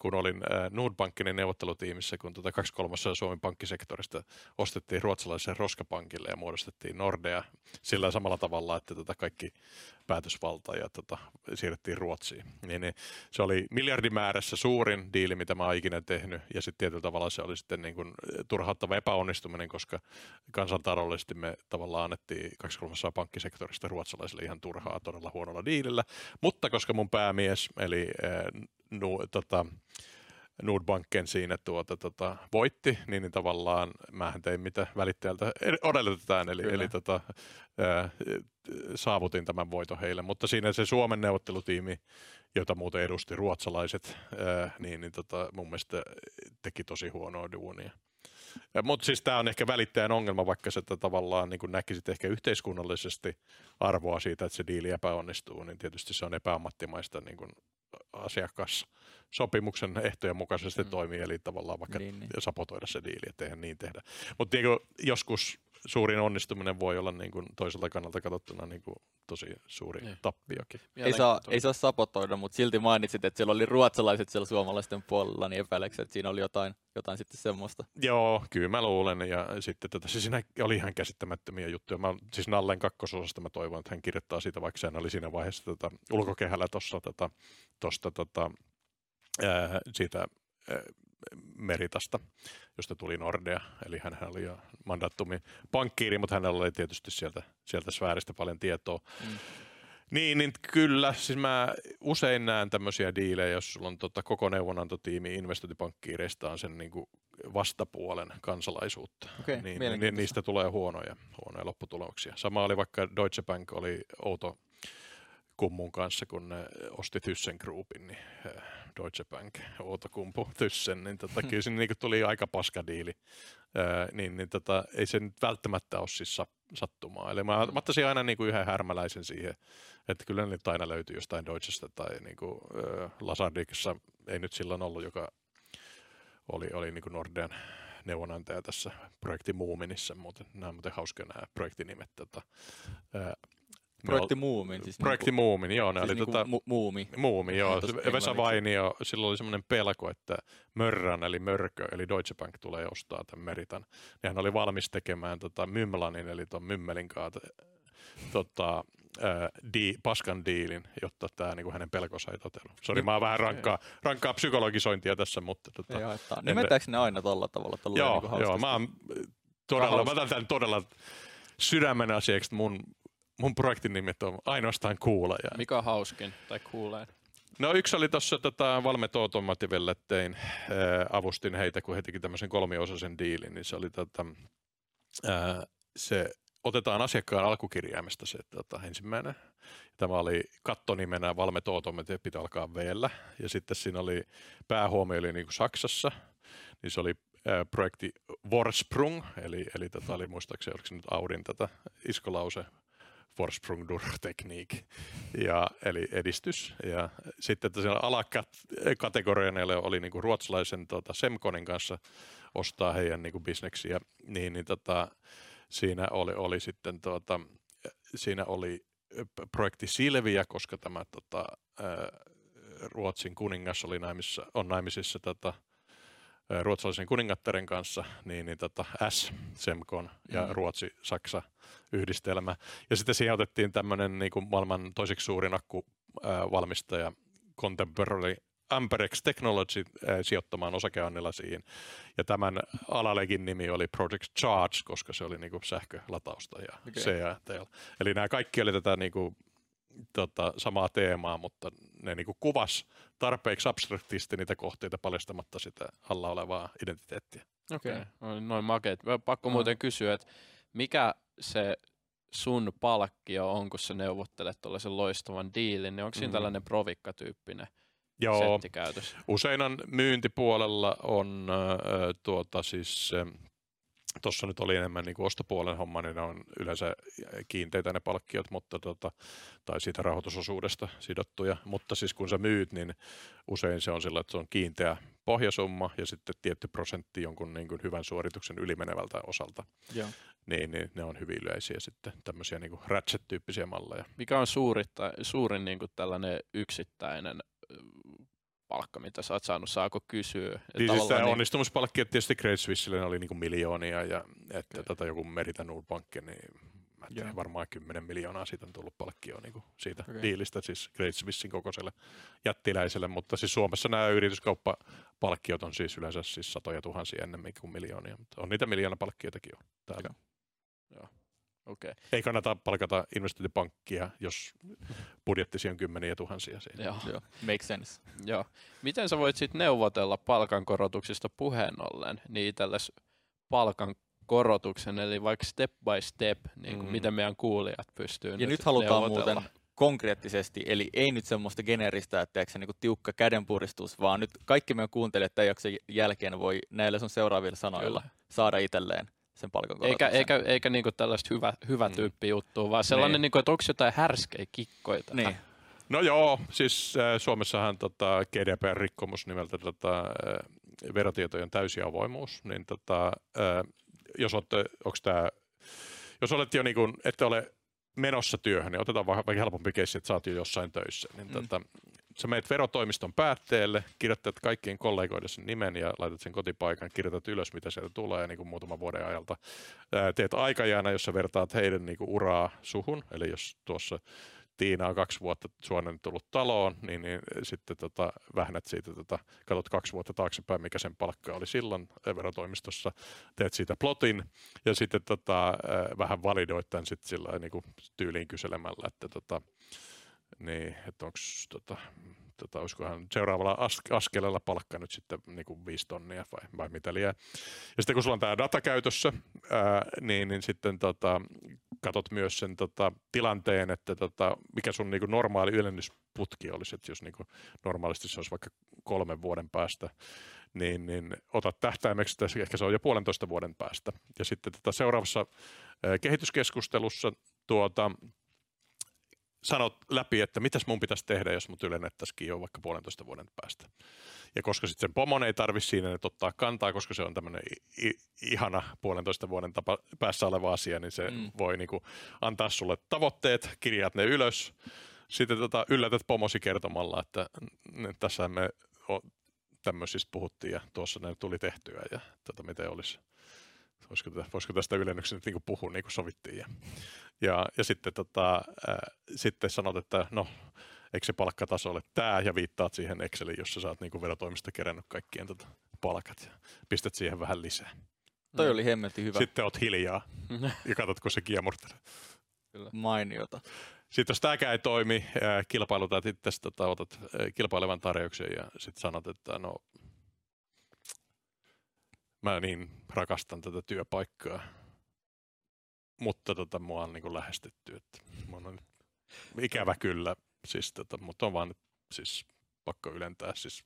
kun olin Nordbankenin neuvottelutiimissä, kun tota kaksi kolmasosaa Suomen pankkisektorista ostettiin ruotsalaiselle roskapankille ja muodostettiin Nordea sillä samalla tavalla, että tota kaikki päätösvalta ja tota, siirrettiin Ruotsiin. Niin, niin, se oli miljardimäärässä suurin diili, mitä mä oon ikinä tehnyt, ja sitten tietyllä tavalla se oli sitten niin kuin turhauttava epäonnistuminen, koska kansantaloudellisesti me tavallaan annettiin kaksi kolmasosaa pankkisektorista ruotsalaisille ihan turhaa todella huonolla diilillä, mutta koska mun päämies, eli äh, nu, tota, Nordbanken siinä tuota, tota, voitti, niin, niin tavallaan mähän tein mitä välittäjältä odotetaan, eli, eli tota, äh, saavutin tämän voiton heille, mutta siinä se Suomen neuvottelutiimi, jota muuten edusti ruotsalaiset, äh, niin, niin tota, mun mielestä teki tosi huonoa duunia. Mutta siis tämä on ehkä välittäjän ongelma, vaikka se tavallaan niin näkisit ehkä yhteiskunnallisesti arvoa siitä, että se diili epäonnistuu, niin tietysti se on epäammattimaista niin kuin asiakassopimuksen ehtojen mukaisesti mm. toimii, eli tavallaan vaikka niin, niin. sabotoida se diili, että eihän niin tehdä. Mutta joskus suurin onnistuminen voi olla niin kuin toiselta kannalta katsottuna niin kuin tosi suuri niin. tappiokin. Ei saa, ei saa sabotoida, mutta silti mainitsit, että siellä oli ruotsalaiset siellä suomalaisten puolella, niin epäileksä, että siinä oli jotain, jotain sitten semmoista? Joo, kyllä mä luulen. Ja sitten tätä, siis siinä oli ihan käsittämättömiä juttuja. Mä, siis Nallen kakkososasta mä toivon, että hän kirjoittaa siitä, vaikka sehän oli siinä vaiheessa tätä, ulkokehällä tuossa tuosta tota, siitä ää, Meritasta, josta tuli Nordea, eli hänhän oli jo mandaattumin pankkiiri, mutta hänellä oli tietysti sieltä, sieltä sfääristä paljon tietoa. Mm. Niin, niin kyllä, siis mä usein näen tämmöisiä diilejä, jos sulla on tota koko neuvonantotiimi investointipankkiireista on sen niin kuin vastapuolen kansalaisuutta, okay, niin, niin niistä tulee huonoja, huonoja lopputuloksia. Sama oli vaikka Deutsche Bank oli outo Kummun kanssa, kun ne osti Thyssen Groupin, niin Deutsche Bank, Outokumpu, Thyssen, niin tota, kyllä siinä niin tuli aika paska diili. Öö, niin, niin tota, ei se nyt välttämättä ole siis sattumaa. Eli mä, mä ottaisin aina niin kuin yhden härmäläisen siihen, että kyllä nyt aina löytyy jostain Deutschesta tai niin kuin, öö, Lasardikissa ei nyt silloin ollut, joka oli, oli niin kuin Nordean neuvonantaja tässä projekti Muuminissa. Muuten, nämä on muuten hauskoja nämä projektinimet. Tota, öö, Projekti Muumin. Siis Projekti niinku, Muumin, joo. Siis niinku tota, mu- muumi. Muumi, joo. Vesa Vainio, silloin oli semmoinen pelko, että Mörrän, eli Mörkö, eli Deutsche Bank tulee ostaa tämän Meritan. Hän oli valmis tekemään tota Mymmelanin, eli tuon Mymmelinkaan tota, di- paskan diilin, jotta tämä niinku hänen pelkonsa ei toteudu. Sori, mä oon vähän rankkaa, rankkaa psykologisointia tässä, mutta... Tota, nimetäänkö ne aina tolla tavalla? Tolla joo, niinku joo mä, oon todella, mä otan tämän todella sydämen asiaksi mun... Mun projektin nimet on ainoastaan kuuleja. Mikä on hauskin tai kuulee? No yksi oli tuossa tota, Valmet Automotivelle tein, ää, avustin heitä, kun he teki tämmöisen kolmiosaisen diilin, niin se oli tota, ää, se otetaan asiakkaan alkukirjaimesta se tota, ensimmäinen. Tämä oli kattonimenä Valmet Automotive, pitää alkaa V:llä. Ja sitten siinä oli päähuomio oli niin kuin Saksassa, niin se oli projekti Vorsprung, eli, eli tota, oli muistaakseni, oliko se nyt Audin tätä iskolause. Vorsprung durch Technik, ja, eli edistys. Ja sitten että siellä alakategorianeille oli niinku ruotsalaisen tota, Semkonin kanssa ostaa heidän niinku bisneksiä, niin, niin tota, siinä oli, oli sitten tota, siinä oli projekti Silviä, koska tämä tota, Ruotsin kuningas oli naimissa, on naimisissa tota, ruotsalaisen kuningattaren kanssa, niin, niin tota, S, Semkon ja mm. Ruotsi-Saksa yhdistelmä. Ja sitten siihen otettiin tämmöinen niin kuin maailman toiseksi suurin akkuvalmistaja Contemporary Amperex Technology sijoittamaan osakeannilla siihen. Ja tämän alalekin nimi oli Project Charge, koska se oli niin kuin sähkölatausta ja okay. C A T L. Eli nämä kaikki oli tätä niin kuin, tota, samaa teemaa, mutta ne niin kuin kuvasi tarpeeksi abstraktisti niitä kohteita paljastamatta sitä alla olevaa identiteettiä. Okei, okay. okay. Noin makeet. Pakko no. muuten kysyä, että mikä se sun palkkio on, kun sä neuvottelet tuollaisen loistavan diilin, niin onko siinä mm. tällainen provikkatyyppinen settikäytös? Usein myyntipuolella on äh, tuota, siis, äh, Tuossa nyt oli enemmän niin kuin ostopuolen homma, niin ne on yleensä kiinteitä ne palkkiot, mutta tota, tai siitä rahoitusosuudesta sidottuja. Mutta siis kun sä myyt, niin usein se on sillä, että se on kiinteä pohjasumma ja sitten tietty prosentti jonkun niin kuin hyvän suorituksen ylimenevältä osalta. Niin, niin ne on hyvin yleisiä sitten tämmöisiä niin kuin ratchet-tyyppisiä malleja. Mikä on suuri, tai, suurin niin kuin tällainen yksittäinen palkka, mitä sä oot saanut, saako kysyä? Niin siis tämä niin onnistumispalkki, että tietysti Credit Swissille oli niinku miljoonia, ja että okay. joku Merita Nordbanken, niin mä en tiedä, varmaan kymmenen miljoonaa siitä on tullut palkkioon niinku siitä okay. diilistä, siis Credit Swissin kokoiselle jättiläiselle, mutta siis Suomessa nämä yrityskauppapalkkiot on siis yleensä siis satoja tuhansia ennemmin kuin miljoonia, mutta on niitä miljoonapalkkioitakin jo täällä. Okay. Joo. Okay. Ei kannata palkata investointipankkia, jos budjettisi on kymmeniä tuhansia siinä. Joo, Joo. Make sense. Joo. Miten sä voit sitten neuvotella palkankorotuksista puheen ollen, niin tälläs palkankorotuksen, eli vaikka step by step, niin kuin mm. miten meidän kuulijat pystyy neuvotella. Ja nyt halutaan neuvotella. Muuten konkreettisesti, eli ei nyt semmoista generistä, että eikö se niinku tiukka kädenpuristus, vaan nyt kaikki meidän kuuntelijat tämän jakson jälkeen voi näillä sun seuraavilla sanoilla Kyllä. saada itselleen. Sen eikä eikä, eikä niinku tällaista hyvä, hyvä mm. tyyppi juttua, vaan sellainen, niin. niinku, että onko jotain härskejä kikkoita. Niin. No joo, siis äh, Suomessahan tota, G D P R-rikkomus nimeltä tota, äh, verotietojen täysi avoimuus, niin tota, äh, jos, olette, tää, jos olet jo, niinku, ette ole menossa työhön, niin otetaan vähän helpompi keissi, että sä oot jo jossain töissä. Niin, mm. tota, sä meet verotoimiston päätteelle, kirjoitat kaikkien kollegoiden sen nimen ja laitat sen kotipaikan, kirjoitat ylös, mitä sieltä tulee niin kuin muutaman vuoden ajalta. Teet aikajana, jossa vertaat heidän niin kuin uraa suhun, eli jos tuossa Tiina on kaksi vuotta suonen tullut taloon, niin, niin sitten tota, vähennät siitä, tota, katsot kaksi vuotta taaksepäin, mikä sen palkka oli silloin verotoimistossa, teet siitä plotin ja sitten tota, vähän validoit tämän sit sillä, niin kuin tyyliin kyselemällä, että tota, niin, että onks tota, tota, olisikohan seuraavalla as- askeleella palkka nyt sitten niinku viisi tonnia vai, vai mitä liian. Ja sitten kun sulla on tämä data käytössä, ää, niin, niin sitten tota, katot myös sen tota, tilanteen, että tota, mikä sun niinku normaali ylennysputki olisi, että jos niinku normaalisti se olisi vaikka kolmen vuoden päästä, niin, niin otat tähtäimeksi, että ehkä se on jo puolentoista vuoden päästä. Ja sitten tota, seuraavassa ää, kehityskeskustelussa tuota, sanot läpi, että mitäs mun pitäisi tehdä, jos mut ylennettäisikin jo vaikka puolentoista vuoden päästä. Ja koska sitten sen pomon ei tarvi siinä nyt ottaa kantaa, koska se on tämmöinen ihana puolentoista vuoden tapa, päässä oleva asia, niin se mm. voi niinku antaa sulle tavoitteet, kirjaat ne ylös, sitten tota, yllätät pomosi kertomalla, että tässä me tämmöisistä puhuttiin ja tuossa ne tuli tehtyä ja tota, miten olisi. Voisiko, voisiko tästä ylennyksestä nyt niinku puhua niin kuin sovittiin. Ja, ja, ja sitten, tota, ää, sitten sanot, että no, eikö se palkkataso ole tämä, ja viittaat siihen Exceliin, jossa sä oot niinku verotoimista kerännyt kaikkien tota, palkat ja pistät siihen vähän lisää. Toi mm. oli hemmetin hyvä. Sitten oot hiljaa ja katsot, kun se kiemurtelee. Kyllä. Mainiota. Sitten jos tämäkään ei toimi, ää, kilpailutat itsestä, tota, otat ää, kilpailevan tarjouksen ja sitten sanot, että no, mä niin rakastan tätä työpaikkaa, mutta tota, mua on niinku lähestytty, että mun on ikävä kyllä, siis, tota, mutta on vaan siis, pakko ylentää, siis,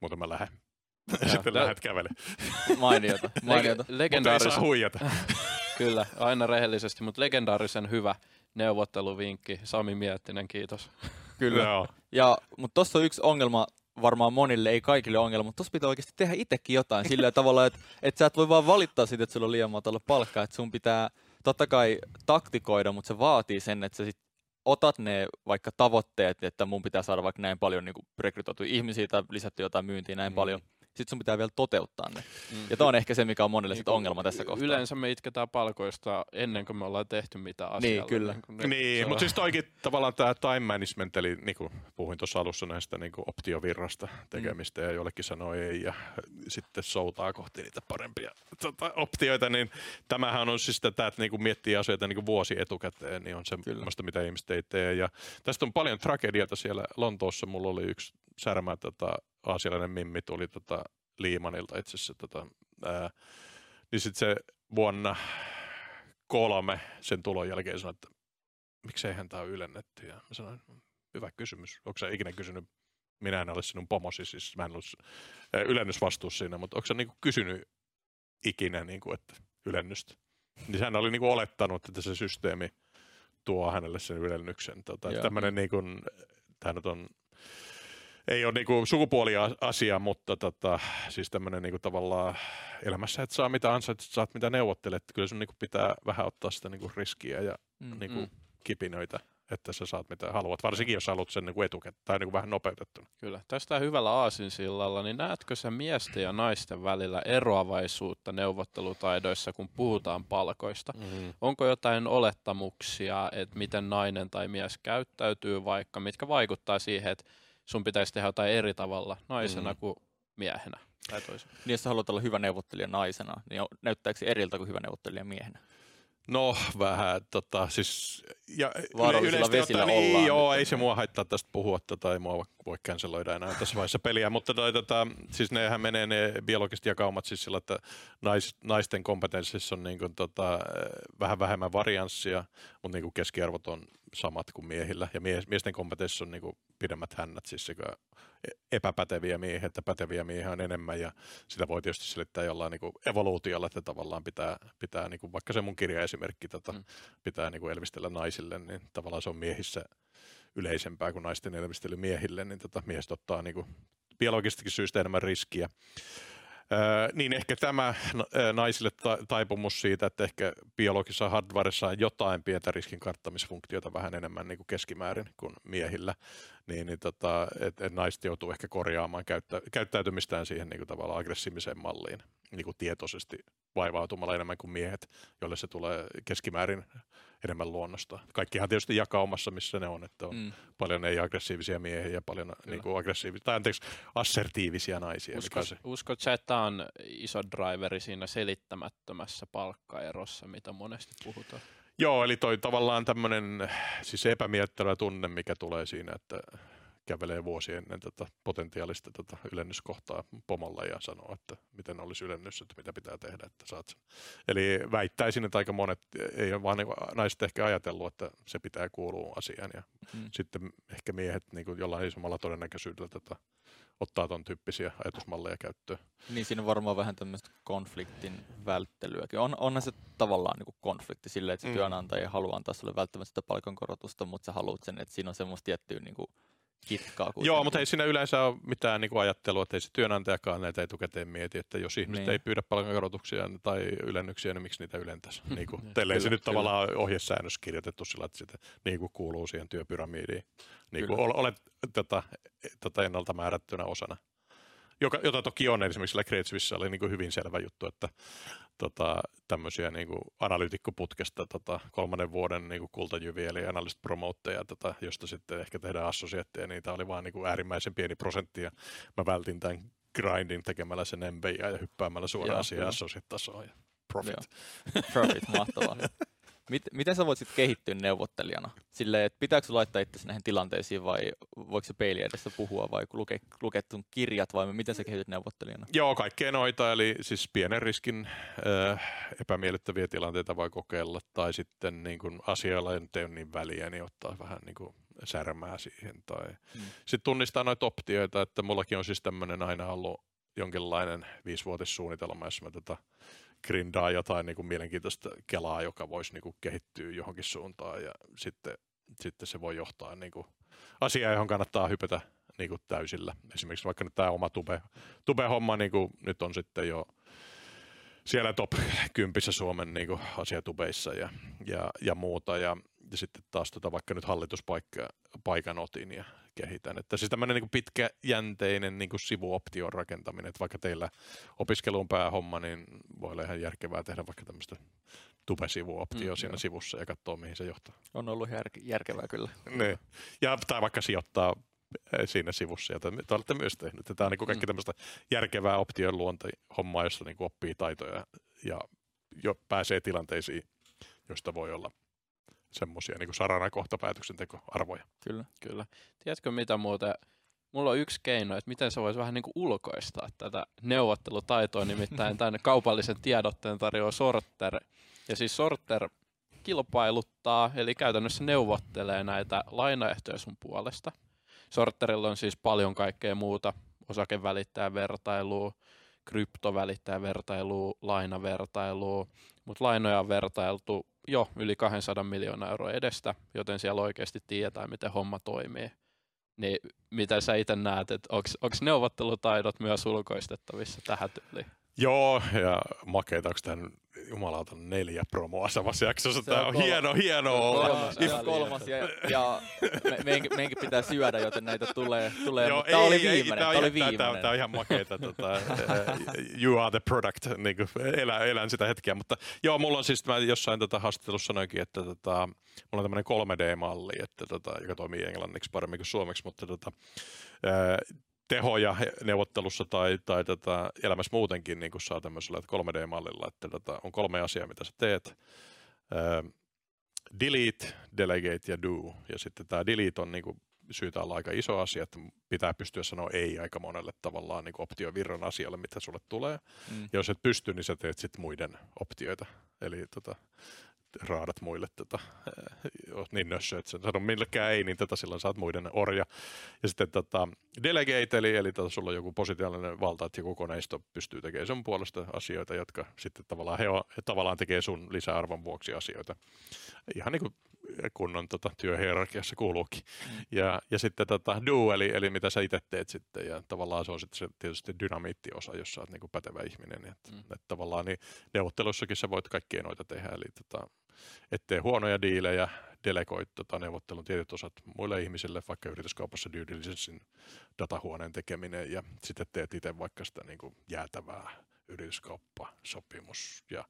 mutta mä lähden. Sitten lä- lähdet kävelemään. Mainiota, mainiota. Lege- mutta ei saa huijata. Kyllä, aina rehellisesti, mutta legendaarisen hyvä neuvotteluvinkki. Sami Miettinen, kiitos. Kyllä, no. ja, mutta tuossa on yksi ongelma. Varmaan monille, ei kaikille ongelma, mutta tuossa pitää oikeasti tehdä itsekin jotain sillä tavalla, että, että sä et voi vaan valittaa siitä, että sulla on liian matala palkka, että sun pitää totta kai taktikoida, mutta se vaatii sen, että sä sit otat ne vaikka tavoitteet, että mun pitää saada vaikka näin paljon niin rekrytoituja ihmisiä tai lisätty jotain myyntiä näin mm. paljon. Sitten sun pitää vielä toteuttaa ne. Mm. Ja tämä on ehkä se, mikä on monelle niin, sit ongelma tässä kohtaa. Yleensä me itketään palkoista ennen kuin me ollaan tehty mitään asiaa. Niin, kyllä. Niin, ne, niin on... mutta siis toikin tavallaan tämä time management, eli niin kuin puhuin tuossa alussa näistä niin kuin optiovirrasta tekemistä, mm. ja jollekin sanoi ei, ja sitten soutaa kohti niitä parempia tota, optioita, niin tämähän on siis tätä, että niin kuin miettii asioita niin kuin vuosi etukäteen, niin on semmoista, mitä ihmiset ei tee. Ja tästä on paljon tragediata siellä Lontoossa. Mulla oli yksi särmä tota, aasialainen mimmi tuli tota Liimanilta itse asiassa, tota, ää, niin sitten se vuonna kolme sen tulon jälkeen sanoi, että mikseihän tämä on ylennetty. Ja mä sanoin, hyvä kysymys, onko sä ikinä kysynyt, minä en ole sinun pomosi, siis mä en ollut ää, ylennysvastuus siinä, mutta onko sä niinku kysynyt ikinä niin kuin, että ylennystä. Niin hän oli niin kuin olettanut, että se systeemi tuo hänelle sen ylennyksen. Tota, tämmöinen niin kuin, tämä nyt on, ei ole niin kuin sukupuoliasia, mutta tota, siis tämmöinen niin kuin tavallaan elämässä, että saa mitä ansaitset, saat mitä neuvottelet. Kyllä sun niin kuin pitää vähän ottaa sitä niin kuin riskiä ja mm-hmm. niin kuin kipinöitä, että sä saat mitä haluat, varsinkin jos haluat sen niin etukäteen tai niin vähän nopeutettuna. Kyllä. Tästä hyvällä aasinsillalla, niin näetkö sä miesten ja naisten välillä eroavaisuutta neuvottelutaidoissa, kun puhutaan palkoista? Mm-hmm. Onko jotain olettamuksia, että miten nainen tai mies käyttäytyy vaikka, mitkä vaikuttaa siihen, että sun pitäisi tehdä jotain eri tavalla naisena mm-hmm. kuin miehenä tai toisin? Niin jos sä haluat olla hyvä neuvottelija naisena, niin näyttääkö se eriltä kuin hyvä neuvottelija miehenä? No vähän, tota, siis ja yleisesti vesillä ottaa, niin, ollaan. Joo, ei se mua haittaa tästä puhua, tota, ei mua voi canceloida enää tässä vaiheessa peliä, mutta tota, siis nehän menee ne biologiset jakaumat siis sillä, että nais, naisten kompetenssissa on niin kuin, tota, vähän vähemmän varianssia, mutta niin kuin keskiarvot on samat kuin miehillä, ja mies, miesten kompetenssissa on niin kuin pidemmät hännät, siis epäpäteviä miehiä, että päteviä miehiä on enemmän, ja sitä voi tietysti selittää jollain niin kuin evoluutiolla, että tavallaan pitää, pitää niin kuin, vaikka se mun kirja esimerkki tota, mm. pitää niin kuin elvistellä naisille, niin tavallaan se on miehissä yleisempää kuin naisten elvistely miehille, niin tota, miehet ottaa niin kuin biologistakin syystä enemmän riskiä. Öö, niin ehkä tämä naisille ta- taipumus siitä, että ehkä biologisessa hardwaressa on jotain pientä riskin karttamisfunktiota vähän enemmän niin kuin keskimäärin kuin miehillä, niin, niin tota, et, et naiset joutuu ehkä korjaamaan käyttä- käyttäytymistään siihen niin kuin tavallaan aggressiiviseen malliin niin kuin tietoisesti vaivautumalla enemmän kuin miehet, joille se tulee keskimäärin enemmän luonnosta. Kaikkihan tietysti jakaumassa, missä ne on, että on mm. paljon ei-aggressiivisia miehiä ja paljon niin kuin aggressiivisia, tai anteeksi, assertiivisia naisia. Usko, se... Uskot sä, että tämä on iso driveri siinä selittämättömässä palkkaerossa, mitä monesti puhutaan? Joo, eli toi tavallaan tämmöinen siis epämiellyttävä tunne, mikä tulee siinä, että kävelee vuosi ennen tätä potentiaalista tätä ylennyskohtaa pomolla ja sanoo, että miten olisi ylennys, että mitä pitää tehdä, että saat sen. Eli väittäisin, että aika monet, ei ole vaan naiset ehkä ajatellut, että se pitää kuulua asiaan. Ja mm. sitten ehkä miehet niin jollain isommalla todennäköisyydellä tätä, ottaa ton tyyppisiä ajatusmalleja käyttöön. Niin siinä on varmaan vähän tämmöistä konfliktin välttelyäkin. On, onhan se tavallaan niin kuin konflikti silleen, että se mm. työnantaja ei halua antaa sulle välttämättä sitä palkankorotusta, mutta sä haluat sen, että siinä on semmoista tiettyä niin kuin kitkaa. Joo, mutta ei siinä yleensä ole mitään niin kuin ajattelua, että ei se työnantajakaan näitä etukäteen mieti, että jos ihmiset niin. ei pyydä palkankorotuksia tai ylennyksiä, niin miksi niitä ylentäisi? Niin kuin, tälleen se nyt tavallaan ohjesäännös kirjoitettu sillä, että sitä niin kuin kuuluu siihen työpyramidiin. Niin kuin olet tätä, tätä ennalta määrättynä osana, joka, jota toki on esimerkiksi Credit Suissessa oli niin kuin hyvin selvä juttu, että tota, tämmöisiä niin kuin analyytikkoputkesta tota, kolmannen vuoden niin kuin kultajyviä eli analyst promoteja, tota, josta sitten ehkä tehdään assosiaatteja, niitä oli vaan niin kuin äärimmäisen pieni prosentti ja mä vältin tämän grindin tekemällä sen M B A ja hyppäämällä suoraan siihen associate-tasoon ja profit. Profit, mahtavaa. Miten sä voit sitten kehittyä neuvottelijana? Silleen, että pitääkö laittaa itse näihin tilanteisiin vai voiko se peili edessä puhua vai luke, luketun kirjat vai miten sä kehityt neuvottelijana? Joo, kaikkea noita. Eli siis pienen riskin ö, epämiellyttäviä tilanteita voi kokeilla tai sitten niin kun asioilla ei ole niin väliä, niin ottaa vähän niin kun särmää siihen. Tai... Hmm. Sitten tunnistaa noita optioita, että mullakin on siis tämmöinen aina ollut jonkinlainen viisivuotissuunnitelma, jos mä tätä grindaa jotain niin kuin mielenkiintoista kelaa, joka voisi niin kuin kehittyä johonkin suuntaan ja sitten, sitten se voi johtaa niin kuin asiaan, johon kannattaa hypätä niin kuin täysillä. Esimerkiksi vaikka nyt tämä oma tube, tube-homma niin kuin nyt on sitten jo siellä top kymmenen Suomen niin kuin asiatubeissa ja, ja, ja muuta. Ja, ja sitten taas tota, vaikka nyt hallituspaikan otin ja kehitän. Että siis tämmöinen niin kuin pitkäjänteinen niin kuin sivuoption rakentaminen, että vaikka teillä opiskeluun päähomma, niin voi olla ihan järkevää tehdä vaikka tämmöistä tube-sivuoptioa mm, siinä joo. sivussa ja katsoa, mihin se johtaa. On ollut järke- järkevää kyllä. Ne. Ja, tai vaikka sijoittaa siinä sivussa, jota te olette myös tehneet. Tämä on niin kuin kaikki tämmöistä järkevää option luontihommaa, jossa niin kuin oppii taitoja ja jo pääsee tilanteisiin, joista voi olla semmoisia niin kuin sarana kohta päätöksentekoarvoja. Kyllä, kyllä. Tiedätkö mitä muuta? Mulla on yksi keino, että miten se voisi vähän niin kuin ulkoistaa tätä neuvottelutaitoa, nimittäin tämän kaupallisen tiedotteen tarjoaa Sorter. Ja siis Sorter kilpailuttaa, eli käytännössä neuvottelee näitä lainaehtoja sun puolesta. Sorterilla on siis paljon kaikkea muuta, osakevälittäjävertailua, kryptovälittäjävertailua, lainavertailua, mutta lainoja on vertailtu jo yli kaksisataa miljoonaa euroa edestä, joten siellä oikeasti tietää, miten homma toimii. Niin mitä sä itse näet, että onko neuvottelutaidot myös ulkoistettavissa tähän tyyliin? Joo, ja makeita, onko tämän jumalauta neljä promoa samassa jaksossa? Tämä on, on kolmas, hieno, hienoa olla. Kolmas, If... kolmas ja, ja me, meinkin, meinkin pitää syödä, joten näitä tulee. tulee Joo, ei, tämä oli viimeinen. Tämä, tämä, oli viimeinen. Tämä, tämä on ihan makeita. Tota, you are the product. Niin kuin, elän, elän sitä hetkeä. Mutta joo, mulla on siis, mä jossain tota haastattelussa sanoinkin, että tota, mulla on tämmöinen kolme D -malli, että, tota, joka toimii englanniksi paremmin kuin suomeksi, mutta tota, ää, tehoja neuvottelussa tai, tai tätä elämässä muutenkin niin kuin saa tämmöisellä kolme D -mallilla, että tätä on kolme asiaa, mitä sä teet. Ö, delete, delegate ja do. Ja sitten tämä delete on niin kuin, syytä olla aika iso asia, että pitää pystyä sanoa ei aika monelle tavallaan niin kuin optiovirran asialle, mitä sulle tulee. Mm. Ja jos et pysty, niin sä teet sitten muiden optioita. Eli tota, raadat muille tota, niin nössö, että sä sanon millekään ei, niin tätä silloin saat muiden orja. Ja sitten tota, delegate, eli, eli tota, sulla on joku positiivinen valta, että joku koneisto pystyy tekemään sun puolesta asioita, jotka sitten tavallaan, he, he tavallaan tekee sun lisäarvon vuoksi asioita. Ihan niin kuin kunnon tota, työhierarkiassa kuuluukin. Mm. Ja, ja sitten tota, do, eli, eli mitä sä itse teet sitten, ja tavallaan se on sitten se tietysti dynamiittiosa, jos sä oot niin kuin pätevä ihminen. Että, mm. että tavallaan niin neuvottelussakin sä voit kaikkea noita tehdä, eli tota, ettei huonoja diilejä, delegoit tota, neuvottelun tietyt osat muille ihmisille, vaikka yrityskaupassa due diligencein datahuoneen tekeminen ja sitten teet itse vaikka sitä niin kuin jäätävää yrityskauppasopimus ja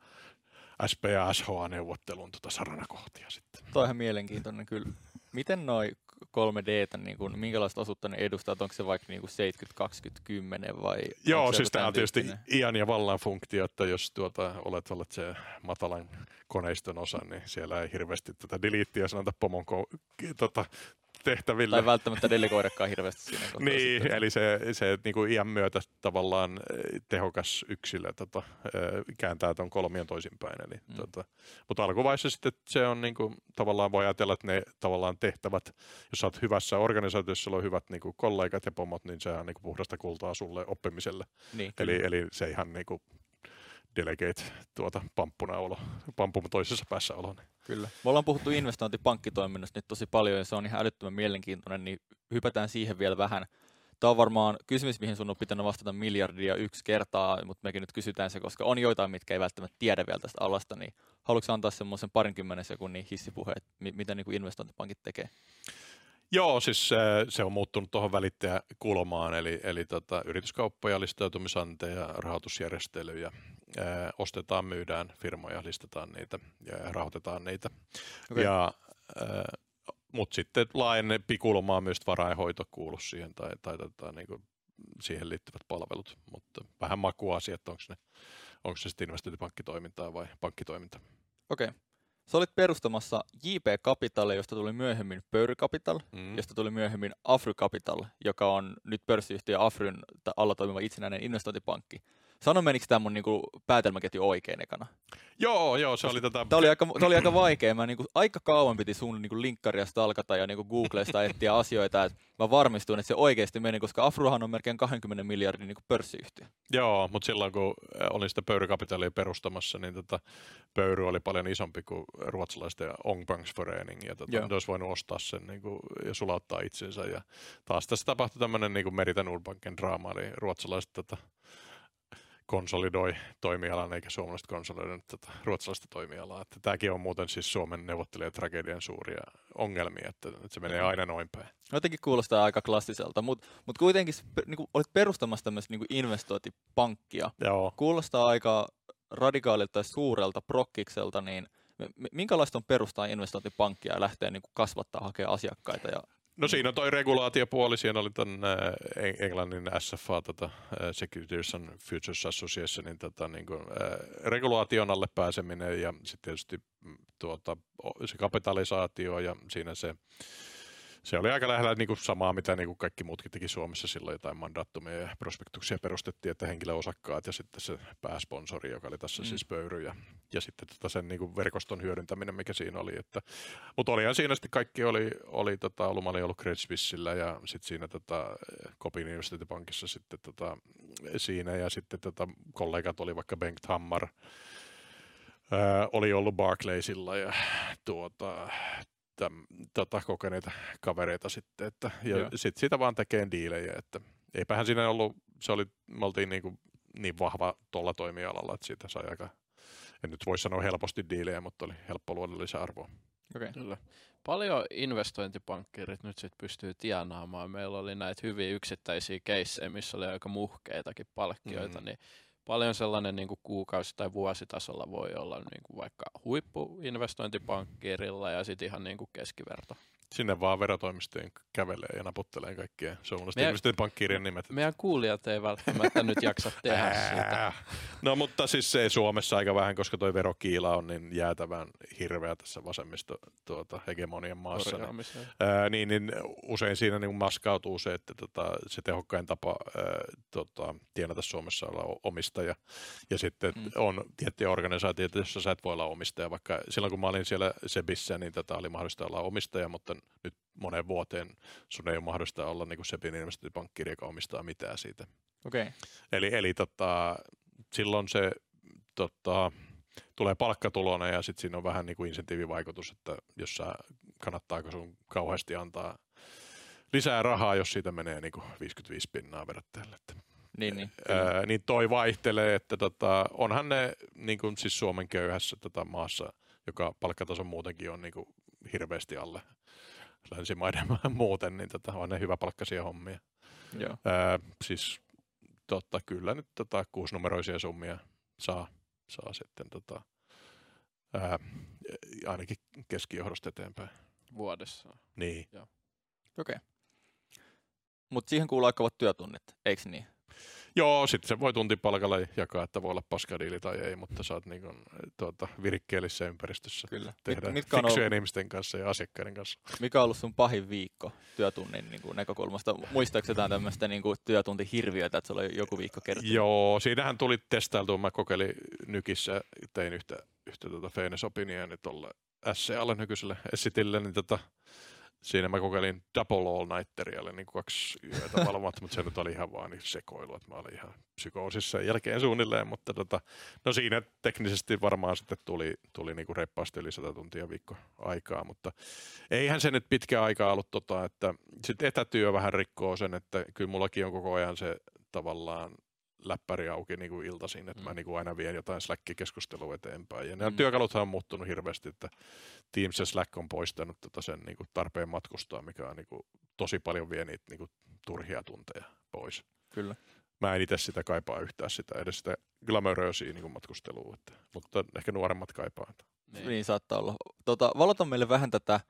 S P S H A -neuvottelun tota, saranakohtia sitten. Toihan mielenkiintoinen kyllä. Miten noi kolme D, niin kuin, minkälaista osuutta ne edustaa? Onko se vaikka niin seitsemänkymmentä kaksikymmentä vai? Joo, siis tämä on tietysti iän ja vallan funktio, että jos tuota, olet ollut se matalan koneiston osa, niin siellä ei hirveästi tätä deletea sanota pomon ko- tota, tehtäville. Tai välttämättä delegoidakaan hirveästi siinä kohtaa. Niin, sitten. Eli se, se niin kuin iän myötä tavallaan tehokas yksilö tota, kääntää tuon kolmion toisinpäin. Eli, mm. tota, mutta alkuvaiheessa sitten se on niin kuin, tavallaan voi ajatella, että ne tavallaan tehtävät, jos olet hyvässä organisaatiossa, on hyvät niin kuin kollegat ja pomot, niin se on niin kuin puhdasta kultaa sulle oppimiselle. Niin, eli, eli se ihan niin kuin delegate tuota pamppuna olo, pamppu toisessa päässä olo. Kyllä. Me ollaan puhuttu investointipankkitoiminnasta nyt tosi paljon ja se on ihan älyttömän mielenkiintoinen, niin hypätään siihen vielä vähän. Tämä on varmaan kysymys, mihin sun on pitänyt vastata miljardia yksi kertaa, mutta mekin nyt kysytään se, koska on joitain, mitkä ei välttämättä tiedä vielä tästä alasta, niin haluatko antaa semmoisen parinkymmenen sekunnin hissipuheen, että mitä niin kuin investointipankit tekee? Joo, siis se on muuttunut tuohon välittäjäkulmaan, eli, eli tota, yrityskauppoja, listautumisanteja, rahoitusjärjestelyjä. Ää, ostetaan, myydään firmoja, listataan niitä ja rahoitetaan niitä. Okay. Ja, mutta sitten laajempi kulma on myös varainhoito kuulu siihen tai, tai, tai, tai niin kuin siihen liittyvät palvelut. Mutta vähän makuasia, että onko ne, onko se sitten investointipankkitoimintaa vai pankkitoiminta. Okei. Okay. Sä olit perustamassa J P Capital, josta tuli myöhemmin Pöyry Capital, mm. josta tuli myöhemmin Afry Capital, joka on nyt pörssiyhtiö Afryn alla toimiva itsenäinen investointipankki. Sano, menikö tämä mun niinku päätelmäketju oikein ekana? Joo, joo, se oli tätä. Tämä oli aika, tämä oli aika vaikea. Mä niinku aika kauan piti sun niinku linkkariasta alkata ja niinku Googlesta etsiä asioita, että mä varmistuin, että se oikeasti meni, koska Afruhan on melkein kaksikymmentä miljardin niinku pörssiyhtiö. Joo, mutta silloin kun olin sitä Pöyry Capitalia perustamassa, niin tota Pöyry oli paljon isompi kuin ruotsalaisten Ångbanksförening ja tota ne olisi voinut ostaa sen niinku ja sulauttaa itsensä ja taas tässä tapahtui tämmöinen niinku Merita Nordbanken draama, eli ruotsalaiset tota konsolidoi toimialan eikä suomalaiset konsolidoineet tätä ruotsalaista toimialaa. Että tämäkin on muuten siis Suomen neuvottelijatragedian suuria ongelmia, että, että se menee aina noin päin. Jotenkin kuulostaa aika klassiselta, mutta mut kuitenkin niin olet perustamassa tämmöistä niin investointipankkia. Joo. Kuulostaa aika radikaalilta tai suurelta prokkikselta, niin minkälaista on perustaa investointipankkia ja lähteä niin kasvattaa, hakea asiakkaita? Ja no siinä on toi regulaatiopuoli, siinä oli tämän Englannin S F A, tätä Securities and Futures Associationin tätä, niin kuin, regulaation alle pääseminen ja sitten tietysti tuota, se kapitalisaatio ja siinä se, Se oli aika lähellä niin kuin samaa, mitä niin kuin kaikki muutkin teki Suomessa silloin, jotain mandaattumia ja prospektuksia perustettiin, että henkilöosakkaat ja sitten se pääsponsori, joka oli tässä mm. siis Pöyry ja, ja sitten tota sen niin kuin verkoston hyödyntäminen, mikä siinä oli. Että, mutta olihan siinä sitten kaikki oli, oli tota, Luma oli ollut Credit Suissella ja sitten siinä tota, Kopin investointipankissa sitten tota, siinä ja sitten tota, kollegat oli vaikka Bengt Hammar, ää, oli ollut Barclaysilla ja tuota... Tota, kokeneita kavereita sitten, että, ja Joo. sit sitä vaan tekee diilejä, että eipähän siinä ollut, se oli, me oltiin niin, kuin, niin vahva tuolla toimialalla, että siitä sai aika, en nyt voi sanoa helposti diilejä, mutta oli helppo luoda lisäarvoa. Okay. Kyllä. Paljon investointipankkirit nyt sit pystyy tienaamaan, meillä oli näitä hyviä yksittäisiä keissejä, missä oli aika muhkeitakin palkkioita, mm. niin paljon sellainen niin kuin kuukausi- tai vuositasolla voi olla niin kuin vaikka huippuinvestointipankkirilla ja sitten ihan niin kuin keskiverto. Sinne vaan verotoimistojen kävelee ja naputtelee kaikkia suomalaisten investointipankkirien nimet. Meidän kuulijat ei välttämättä nyt jaksa tehdä sitä. No mutta siis se Suomessa aika vähän, koska toi verokiila on niin jäätävän hirveä tässä vasemmisto tuota, hegemonian maassa. Niin, ää, niin, niin usein siinä niin maskautuu se, että tota, se tehokkain tapa ää, tota, tienata Suomessa olla omistaja. Ja sitten mm. on tiettyjä organisaatioita, joissa sä et voi olla omistaja. Vaikka silloin kun mä olin siellä Sebissä, niin tätä oli mahdollista olla omistaja, mutta nyt moneen vuoteen sun ei ole mahdollista olla niin kuin Sepin investointipankkiri, joka omistaa mitään siitä. Okay. Eli, eli tota, silloin se tota, tulee palkkatulona ja sitten siinä on vähän niin kuin insentiivivaikutus, että jos sä, kannattaako sun kauheasti antaa lisää rahaa, jos siitä menee niin kuin viisikymmentäviisi pinnaa verrattuna. Niin, niin. Ää, niin toi vaihtelee, että tota, onhan ne niin kuin, siis Suomen köyhässä tota, maassa, joka palkkataso muutenkin on niin kuin, hirveästi alle länsimaiden muuten, niin tota, on ne hyväpalkkaisia hommia. Joo. Ää, siis tota, kyllä nyt tota, kuusinumeroisia summia saa, saa sitten tota, ää, ainakin keskijohdosta eteenpäin. Vuodessa. Niin. Okei. Okay. Mutta siihen kuuluu aika kovat työtunnit, eikö niin? Joo, sitten se voi tuntipalkalla jakaa, että voi olla paskadiili tai ei, mutta sä oot niinku, tuota, virikkeellisessä ympäristössä. Kyllä. Tehdään mit, fiksujen ihmisten kanssa ja asiakkaiden kanssa. Mikä on ollut sun pahin viikko työtunnin niin kuin näkökulmasta? Muistaaks jotain tämmöistä niin kuin työtuntihirviötä, että sulla oli joku viikko kertaa? Joo, siinähän tuli testailtua. Mä kokeilin Nykissä, tein yhtä, yhtä tuota Feinesopinia tuolle S C A:lle nykyiselle Essitille, niin tota... Siinä mä kokeilin double all-nighteria, eli niin kaksi yötä valvontaa, mutta se nyt oli ihan vaan sekoilu, että mä olin ihan psykoosissa jälkeen suunnilleen, mutta tota, no siinä teknisesti varmaan sitten tuli, tuli niin kuin reippaasti yli sata tuntia viikko aikaa, mutta eihän se nyt pitkä aikaa ollut, tota, että sitten etätyö vähän rikkoo sen, että kyllä mullakin on koko ajan se tavallaan läppäri auki niin kuin iltaisin, että mm. mä niin kuin aina vien jotain Slack-keskustelua eteenpäin. Ja nämä mm. työkaluthan on muuttunut hirveästi, että Teams ja Slack on poistanut tota sen niin kuin tarpeen matkustaa, mikä on niin kuin tosi paljon vie niitä niin kuin turhia tunteja pois. Kyllä. Mä en itse sitä kaipaa yhtään sitä, edes sitä glamouröösiä niin kuin matkustelua, että, mutta ehkä nuoremmat kaipaa. Niin, niin saattaa olla. Tota, valota meille vähän tätä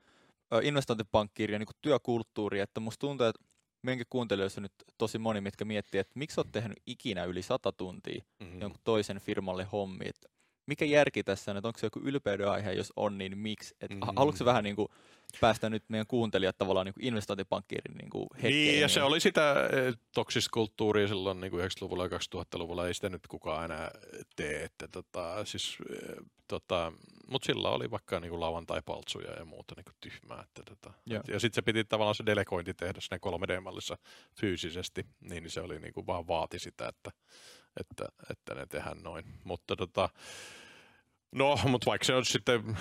investointipankkiiria, niin kuin työkulttuuria, että musta tuntuu, että meidänkin kuuntelijoissa nyt tosi moni, mitkä miettii, että miksi olet tehnyt ikinä yli sata tuntia mm-hmm. jonkun toisen firmalle hommia. Että mikä järki tässä on, että onko se joku ylpeyden aihe, jos on, niin miksi? Että mm-hmm. haluatko vähän niin kuin päästä nyt meidän kuuntelijat tavallaan niin kuin investointipankkiirin niin kuin hetkeen? Niin, ja se oli sitä toksista kulttuuria silloin niin kuin yhdeksänkymmentäluvulla ja kaksituhattaluvulla. Ei sitä nyt kukaan enää tee. Että tota, siis, tota, mutta sillä oli vaikka niin kuin lauantai-paltsuja ja muuta niin kuin tyhmää. Että tota. Ja sitten se piti tavallaan se delegointi tehdä siinä kolme D-mallissa fyysisesti, niin se oli niin kuin vaan vaati sitä, että Että, että ne tehdään noin, mutta tota, no, mut vaikka se on sitten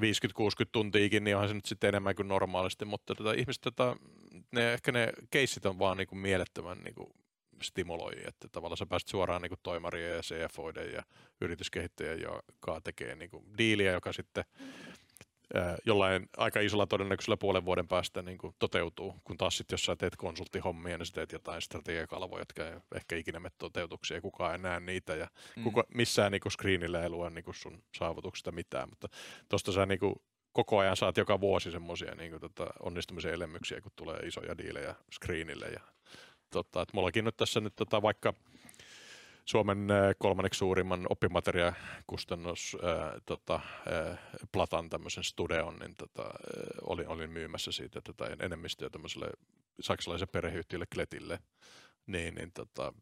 viisikymmentä kuusikymmentä tuntiikin, niin onhan se nyt sitten enemmän kuin normaalisti, mutta tota, ihmiset, tota, ne, ehkä ne keissit on vaan niinku mielettömän niinku stimuloijia, että tavallaan sä pääset suoraan niinku toimarien ja C F Oiden ja yrityskehittäjien, joka tekee niinku diiliä, joka sitten jollain aika isolla todennäköisellä puolen vuoden päästä niin kuin toteutuu, kun taas sitten jos sä teet konsulttihommia, niin sä teet jotain strategiakalvoja, jotka ei ehkä ikinä mene toteutuksia ja kukaan ei näe niitä ja mm. kuka, missään niin kuin screenillä ei lue niin kuin sun saavutuksista mitään, mutta tuosta sä niin kuin koko ajan saat joka vuosi semmoisia niin kuin tota onnistumisen elämyksiä, kun tulee isoja diilejä screenille ja tota, että mullakin nyt tässä nyt tota vaikka Suomen kolmanneksi suurimman oppimateriaalikustannus äh, tota, äh, Platan tämmöisen Studeon, niin tota, äh, olin, olin myymässä siitä tätä enemmistöä tämmöiselle saksalaisen perheyhtiölle Kletille, niin, niin tota,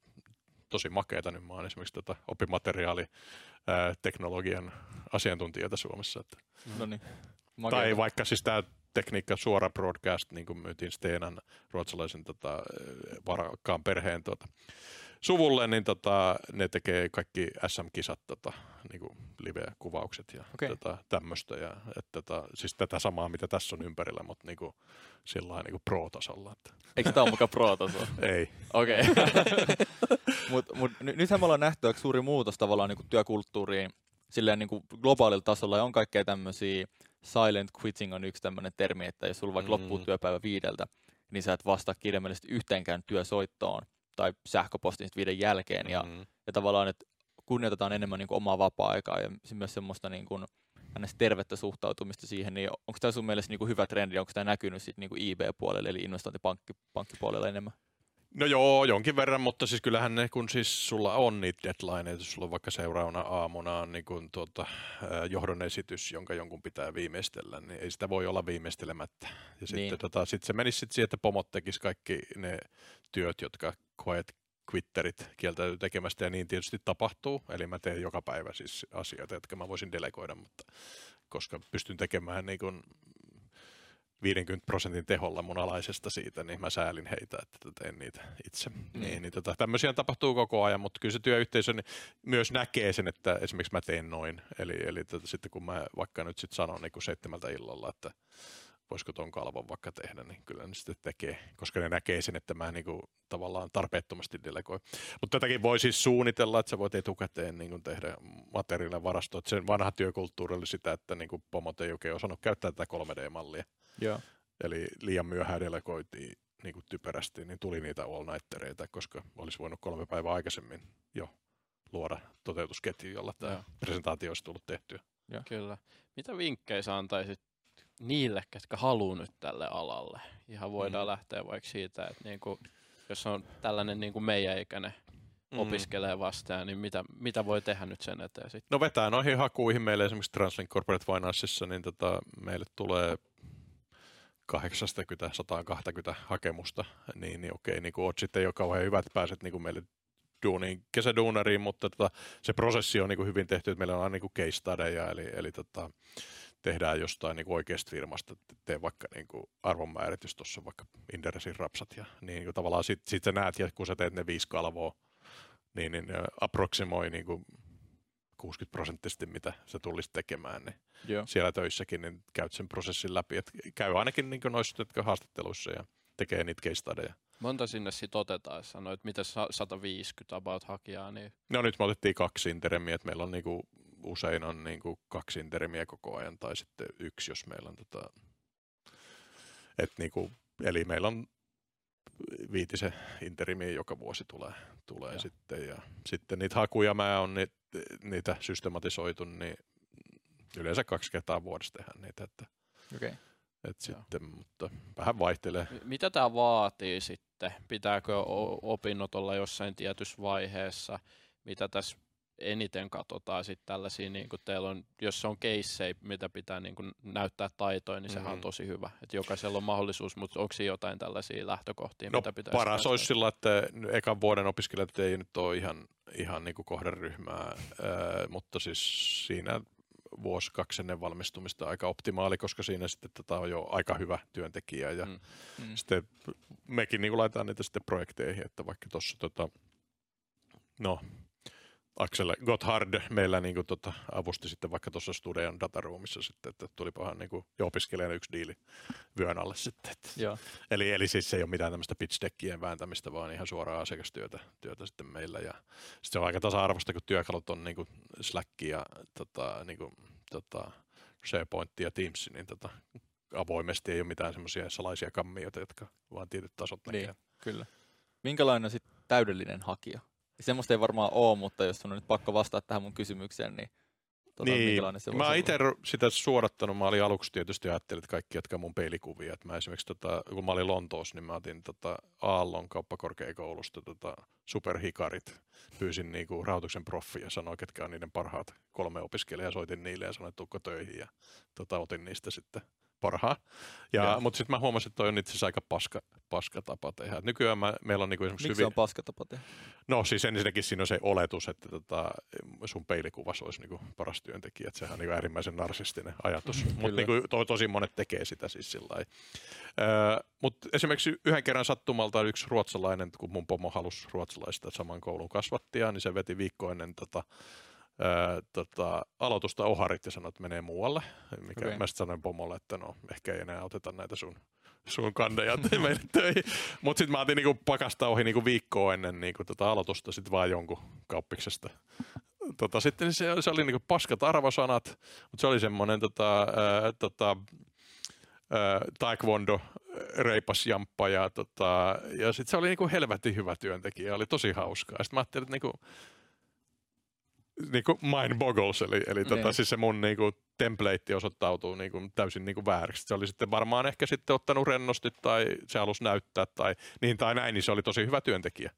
tosi makeeta, niin mä oon esimerkiksi tätä oppimateriaaliteknologian asiantuntijoita Suomessa. Että. No niin. Tai vaikka siis tämä tekniikka suora broadcast, niin kuin myytiin Steenan ruotsalaisen tota, varakkaan perheen tuota, suvulle, niin tota, ne tekee kaikki S M-kisat, tota, niin kuin live-kuvaukset ja okay. tota, tämmöistä. Ja, et, tota, siis tätä samaa, mitä tässä on ympärillä, mutta niin kuin, sillain, niin kuin pro-tasolla. Että. Eikö tämä ole mukaan pro-tasolla? Ei. Okei. Okay. *laughs* mut, mut, ny- nythän me ollaan nähty suuri muutos tavallaan niin kuin työkulttuuriin silleen, niin kuin globaalilla tasolla ja on kaikkea tämmöisiä. Silent quitting on yksi tämmöinen termi, että jos sulla vaikka mm. loppuu työpäivä viideltä, niin sä et vastaa kirjaimellisesti yhteenkään työsoittoon tai sähköpostin viiden jälkeen. Mm. Ja, ja tavallaan, että kunnioitetaan enemmän niin kuin omaa vapaa-aikaa ja myös semmoista niin kuin, tervettä suhtautumista siihen. Niin onko tämä sun mielestä niin kuin hyvä trendi, onko tämä näkynyt sit niin kuin I B-puolelle eli investointipankkipuolelle enemmän? No joo, jonkin verran, mutta siis kyllähän ne, kun siis sulla on niitä deadlineita, jos sulla on vaikka seuraavana aamuna on niin kun tuota, johdon esitys, jonka jonkun pitää viimeistellä, niin ei sitä voi olla viimeistelemättä. Ja niin. sitten tota, sit se menisi sitten siihen, että pomot tekisi kaikki ne työt, jotka quiet quitterit kieltäytyy tekemästä, ja niin tietysti tapahtuu. Eli mä teen joka päivä siis asioita, jotka mä voisin delegoida, mutta koska pystyn tekemään niin kun viidenkymmenen prosentin teholla mun alaisesta siitä, niin mä säälin heitä, että teen niitä itse. Mm. Niin, niin tota, tämmöisiä tapahtuu koko ajan, mutta kyllä se työyhteisö myös näkee sen, että esimerkiksi mä teen noin. Eli, eli tota, sitten kun mä vaikka nyt sit sanon niin kun seitsemältä illalla, että voisiko ton kalvon vaikka tehdä, niin kyllä ne sitten tekee, koska ne näkee sen, että mä niin kuin tavallaan tarpeettomasti delegoin. Mutta tätäkin voi siis suunnitella, että sä voit etukäteen niin kuin tehdä materiaalin varastoa. Sen vanha työkulttuuri oli sitä, että niin kuin pomot ei oikein osannut käyttää tätä kolme D-mallia. Yeah. Eli liian myöhään delegoitiin niin kuin typerästi, niin tuli niitä all-nightereita, koska olisi voinut kolme päivää aikaisemmin jo luoda toteutusketju, jolla tämä yeah. presentaatio olisi tullut tehtyä. Yeah. Kyllä. Mitä vinkkejä sä antaisit niille, ketkä haluaa nyt tälle alalle? Ihan voidaan mm. lähteä vaikka siitä, että niin kuin, jos on tällainen niin kuin meidän ikäinen mm. opiskelee vastaan, niin mitä, mitä voi tehdä nyt sen eteen? Sitten? No vetää noihin hakuihin. Meille esimerkiksi Translink Corporate Financeissa, niin tota, meille tulee kahdeksankymmentä sata kaksikymmentä hakemusta, niin, niin okei, niin oot sitten jo kauhean hyvät pääset niin meille duuniin, kesäduunariin, mutta tota, se prosessi on niin hyvin tehty, että meillä on aina niin case studyja, eli, eli tota, tehdään jostain niin oikeasta firmasta, tee vaikka niin arvonmääritys tuossa, vaikka Inderesin rapsat, ja niin, niin tavallaan sitten sit sä näet, ja kun sä teet ne viisi kalvoa, niin, niin aproksimoi niin kuusikymmentä prosenttisesti, mitä sä tullisit tekemään, niin Joo. siellä töissäkin niin käyt sen prosessin läpi. Et käy ainakin niin noissa haastatteluissa ja tekee niitä case studyja. Monta sinne sit otetaan? Sanoit, miten sata viisikymmentä about hakijaa? Niin. No nyt me otettiin kaksi interimiä, että meillä on niinku, usein on niinku kaksi interimiä koko ajan tai sitten yksi, jos meillä on tota... Et niinku, eli meillä on viitisen interimiä joka vuosi tulee, tulee ja. Sitten. Ja sitten niitä hakuja mä on niitä, niitä systematisoitu, niin yleensä kaksi kertaa vuodessa tehdään niitä. Että, okay. et sitten, mutta vähän vaihtelee. Mitä tämä vaatii sitten? Pitääkö opinnot olla jossain tietyssä vaiheessa? Mitä tässä eniten katsotaan sitten tällaisia, niin kun teillä on, jos se on keissejä, mitä pitää niin kun näyttää taitoja, niin sehän mm-hmm. on tosi hyvä. Että jokaisella on mahdollisuus, mutta onko siinä jotain tällaisia lähtökohtia, no, mitä pitäisi näyttää? Paras olisi sillä, että ekan vuoden opiskelijat ei nyt ole ihan, ihan niin kuin kohderyhmää, äh, mutta siis siinä vuosi kaksi ennen valmistumista aika optimaali, koska siinä sitten tätä on jo aika hyvä työntekijä. Ja mm. Mm. Sitten mekin niin kuin laitetaan niitä sitten projekteihin, että vaikka tuossa tota, no, Aksel Gotthard meillä niinku tota, avusti sitten vaikka tuossa Studion dataruumissa sitten, että tuli pahan niinku jo opiskelijana yksi diili vyön alle sitten. Eli, eli siis se ei ole mitään tämmöistä pitch deckien vääntämistä, vaan ihan suoraa asiakastyötä työtä sitten meillä. Ja sit se on aika tasa-arvosta, kun työkalut on niinku Slack ja tota, niinku, tota, SharePoint ja Teams, niin tota, avoimesti ei ole mitään semmoisia salaisia kammioita, jotka vaan tietyt tasot näkee. Niin, kyllä. Minkälainen sitten täydellinen hakija? Semmoista ei varmaan ole, mutta jos sun on nyt pakko vastata tähän mun kysymykseen, niin tuota, niin, minkälainen se voisi olla. Mä itse sitä suodattanut, mä olin aluksi tietysti ajattelin, että kaikki jatkaa mun peilikuvia. Et mä esimerkiksi, tota, kun mä olin Lontoossa, niin mä otin tota Aallon kauppakorkeakoulusta tota superhikarit. Pyysin niinku rahoituksen proffi ja sanoin, ketkä on niiden parhaat kolme opiskelijaa. Soitin niille ja sanoin, että tuukko töihin ja tota, otin niistä sitten parhaa. Mutta sitten mä huomasin, että toi on itse asiassa aika paska, paska tapa tehdä. Et nykyään mä, meillä on niinku esimerkiksi miksi hyvin... se on paska tapa tehdä? No siis ensinnäkin siinä on se oletus, että tota, sun peilikuvas olisi niinku paras työntekijä. Et sehän on niinku äärimmäisen narsistinen ajatus. Mutta niinku to, tosi monet tekee sitä siis sillä lailla. Mutta esimerkiksi yhden kerran sattumalta yksi ruotsalainen, kun mun pomo halusi ruotsalaista saman koulun kasvattia, niin se veti viikko ennen tota, Öö, tota, aloitusta oharit ja sanoi, että menee muualle, mikä okay. Mä sitten sanoin pomolle, että no ehkä ei enää oteta näitä sun, sun kandeja meille töihin, mutta sitten mä otin niinku pakasta ohi niinku viikkoa ennen niinku tota aloitusta sitten vaan jonkun kauppiksesta. Tota, sitten se, se oli niinku paskat arvosanat, mutta se oli semmoinen tota, öö, tota, öö, taekwondo reipas jamppa ja, tota, ja sitten se oli niinku helvetin hyvä työntekijä, oli tosi hauskaa. Sitten mä ajattelin, että niinku, niinku mind boggles, eli, eli tota, siis se mun niinku template osoittautuu niinku täysin niinku vääriksi. Se oli sitten varmaan ehkä sitten ottanut rennosti tai se halusi näyttää tai niin tai näin, niin se oli tosi hyvä työntekijä.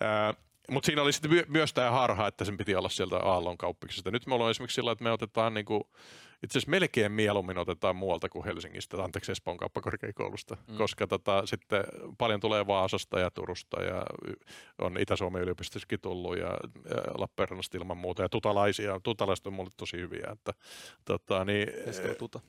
Ää, mut siinä oli sitten myös tämä harha, että sen piti olla sieltä Aallon kauppiksesta. Nyt me ollaan esimerkiksi sillä, että me otetaan niinku, itse asiassa melkein mieluummin otetaan muualta kuin Helsingistä, anteeksi Espoon kauppakorkeakoulusta, mm. koska tota, sitten paljon tulee Vaasasta ja Turusta ja on Itä-Suomen yliopistossakin tullut ja Lappeenrannasta ilman muuta ja tutalaisia, tutalaiset on mulle tosi hyviä. Että, tota, niin, tuta.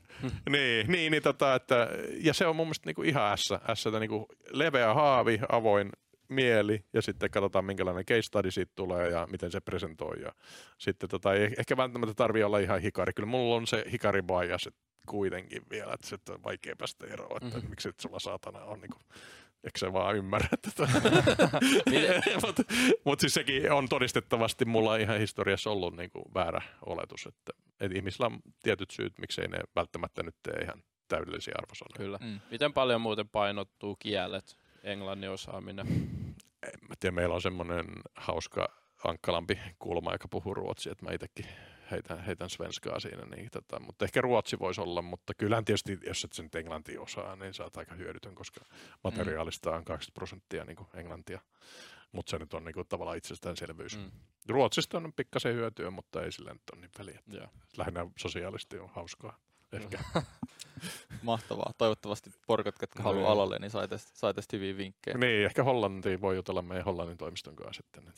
niin, niin, niin, tota, että, ja se on mun mielestä niinku ihan ässä, ässä niinku leveä haavi, avoin mieli ja sitten katsotaan minkälainen case study siitä tulee ja miten se presentoi ja sitten tota, ei ehkä välttämättä tarvii olla ihan hikari, kyllä mulla on se hikari bias kuitenkin vielä, että sitten on vaikea päästä eroon, että mm-hmm. miksi sulla saatana on niinku, eikö se vaan ymmärrä tätä, mutta mut siis sekin on todistettavasti mulla ihan historiassa ollut niinku väärä oletus, että et ihmisillä on tietyt syyt, miksei ne välttämättä nyt tee ihan täydellisiä arvosanoja. Kyllä. Mm. Miten paljon muuten painottuu kielet? Englannin osaaminen. En mä tiedä, meillä on semmoinen hauska ankkalampi kulma, joka puhuu ruotsia, että mä itsekin heitän, heitän svenskaa siinä. Niin, tota, mutta ehkä ruotsi voisi olla, mutta kyllähän tietysti, jos et sen englantia osaa, niin sä oot aika hyödytön, koska materiaalista on kaksikymmentä prosenttia niin kuin englantia. Mutta se nyt on niin kuin, tavallaan itsestäänselvyys. Mm. Ruotsista on pikkasen hyötyä, mutta ei sillä nyt ole niin väliä. Yeah. Lähinnä sosiaalisesti on hauskaa. Ehkä. Mahtavaa. Toivottavasti porkat, jotka haluaa no, alalle, niin sai tästä hyviä vinkkejä. Niin, ehkä Hollantiin voi jutella meidän Hollannin toimiston kanssa sitten.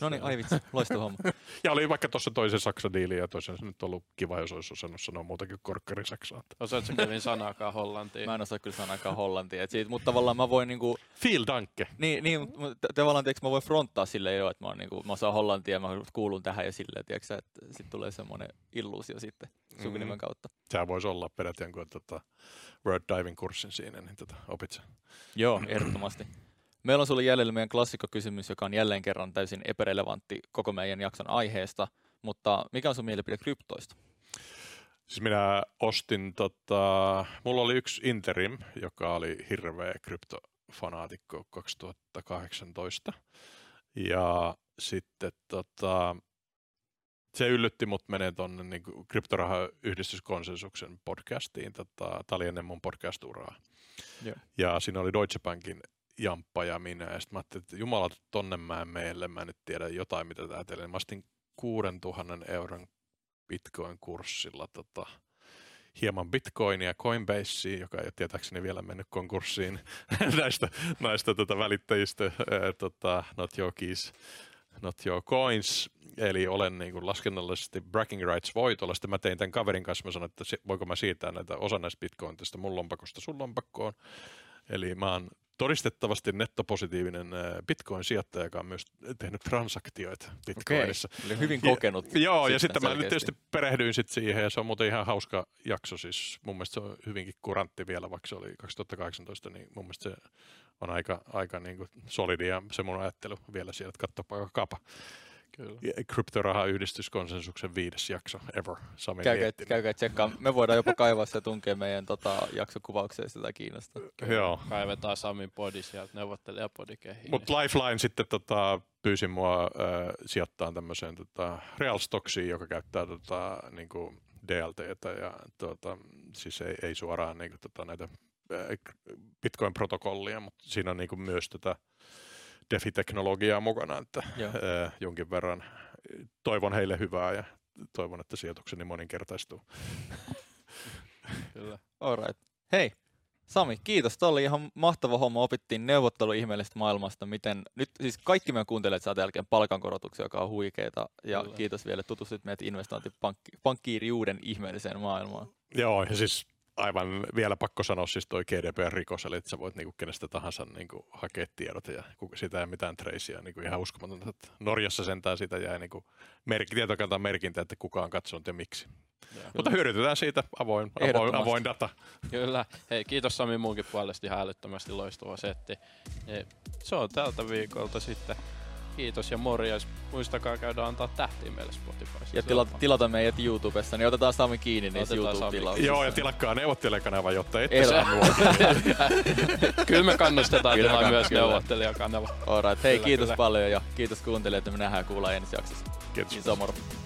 No niin, ai vitsi, loistava homma. Ja oli vaikka tuossa toisen Saksan diili ja toisen se nyt ollut kiva, jos olisi osannut sanoa muutakin kuin korkkari Saksaa. Osaatko kyllä sanaakaan Hollantiin? Mä en osaa kyllä sanaakaan Hollantiin, mutta tavallaan mä voin niinku... Viel danke. Niin, niin mutta tavallaan tiiäksä, mä voin fronttaa silleen jo, että mä, oon, niinku, mä osaan Hollantia ja mä kuulun tähän ja silleen, tiiäksä, että sitten tulee semmoinen illuusio sitten sukunimen kautta. Mm. Voisi olla perät jonkun tota, Word Diving kurssin siinä, niin tota, opit sen. Joo, ehdottomasti. Meillä on sulle jäljellä meidän klassikkokysymys, joka on jälleen kerran täysin epärelevantti koko meidän jakson aiheesta, mutta mikä on sun mielipide kryptoista? Siis minä ostin, tota, mulla oli yksi interim, joka oli hirveä kryptofanaatikko kaksituhattakahdeksantoista ja sitten tota... Se yllytti mut menee tuonne niin kryptorahayhdistyskonsensuksen podcastiin. Tota, tämä oli ennen mun podcast-uraa. Yeah. Ja siinä oli Deutsche Bankin jamppa ja minä. Ja sitten mä ajattelin, että jumala, tonne mä en meille. Mä en nyt tiedä jotain, mitä tää teille. Mä astin kuusi tuhatta euron Bitcoin-kurssilla tota, hieman Bitcoinia Coinbasea, joka ei ole tietääkseni vielä mennyt konkurssiin näistä, näistä tota, välittäjistä. Ää, tota, not your keys. Not your coins, eli olen niin kuin laskennallisesti bragging rights voitolla. Sitten mä tein tämän kaverin kanssa, mä sanoin, että voinko mä siirtää näitä osa näistä bitcointeista mun lompakosta sun lompakkoon. Eli mä oon todistettavasti nettopositiivinen bitcoin-sijoittaja, joka on myös tehnyt transaktioita bitcoinissa. Okei, eli hyvin kokenut. Ja, joo, ja sitten mä nyt tietysti perehdyin sit siihen, ja se on muuten ihan hauska jakso. Siis mun mielestä se on hyvinkin kurantti vielä, vaikka se oli kaksituhattakahdeksantoista, niin mun mielestä se on aika, aika niin solidia se mun ajattelu vielä siellä, että katsopa kapa. Kryptorahayhdistyskonsensuksen viides jakso ever. Sami Miettinen. Käykää tsekkaa. Me voidaan jopa kaivaa se tunkee meidän tota, jaksokuvaukseen, sitä kiinnostaa. Joo. Kaivetaan Samin podi sieltä, neuvottelija podi kehiin. Mutta Lifeline sitten tota, pyysi mua äh, sijoittamaan tämmöiseen tota, real stocksiin, joka käyttää tota, niin kuin D L T:tä ja tota, siis ei, ei suoraan niin kuin, tota, näitä Bitcoin-protokollia, mutta siinä on niin kuin myös tätä DeFi-teknologiaa mukana, että äh, jonkin verran toivon heille hyvää ja toivon, että sijoitukseni moninkertaistuu. Kyllä. All right. Hei, Sami, kiitos. Tämä oli ihan mahtava homma. Opittiin neuvottelu ihmeellisestä maailmasta. Miten... Nyt siis kaikki meidän kuuntelijat saa jälkeen palkankorotuksia, joka on huikeita. Ja kyllä, kiitos vielä, että tutustuit meidät investointipankkiirijuuden ihmeelliseen maailmaan. Joo, ja siis aivan vielä pakko sanoa siis toi G D P R-rikos, eli että sä voit niinku kenestä tahansa niinku hakea tiedot ja sitä ei mitään tracea, niinku ihan uskomatonta. Norjassa sentään siitä jäi niinku merk- tietokantaan merkintä, että kuka on katsonut ja miksi. Ja, mutta hyödytetään siitä avoin, avoin, avoin data. Kyllä. Hei, kiitos Sami muunkin puolesta, ihan älyttömästi loistava setti. Se on tältä viikolta sitten. Kiitos ja morjens. Muistakaa käydä antaa tähtiä meille Spotifyssa. Ja tila, tilata meidät YouTubessa, niin otetaan Sami kiinni niissä YouTube-tilauksissa. Joo, ja tilakkaa neuvottelijakanava, jotta ette saa nuottelia. Kyllä me kannustetaan tilaa myös neuvottelijakanava. All right. Hei, kyllä, kiitos kyllä paljon ja kiitos kuuntelijoille, että me nähdään ja kuullaan ensi jaksossa. Kiitos. Kiitos.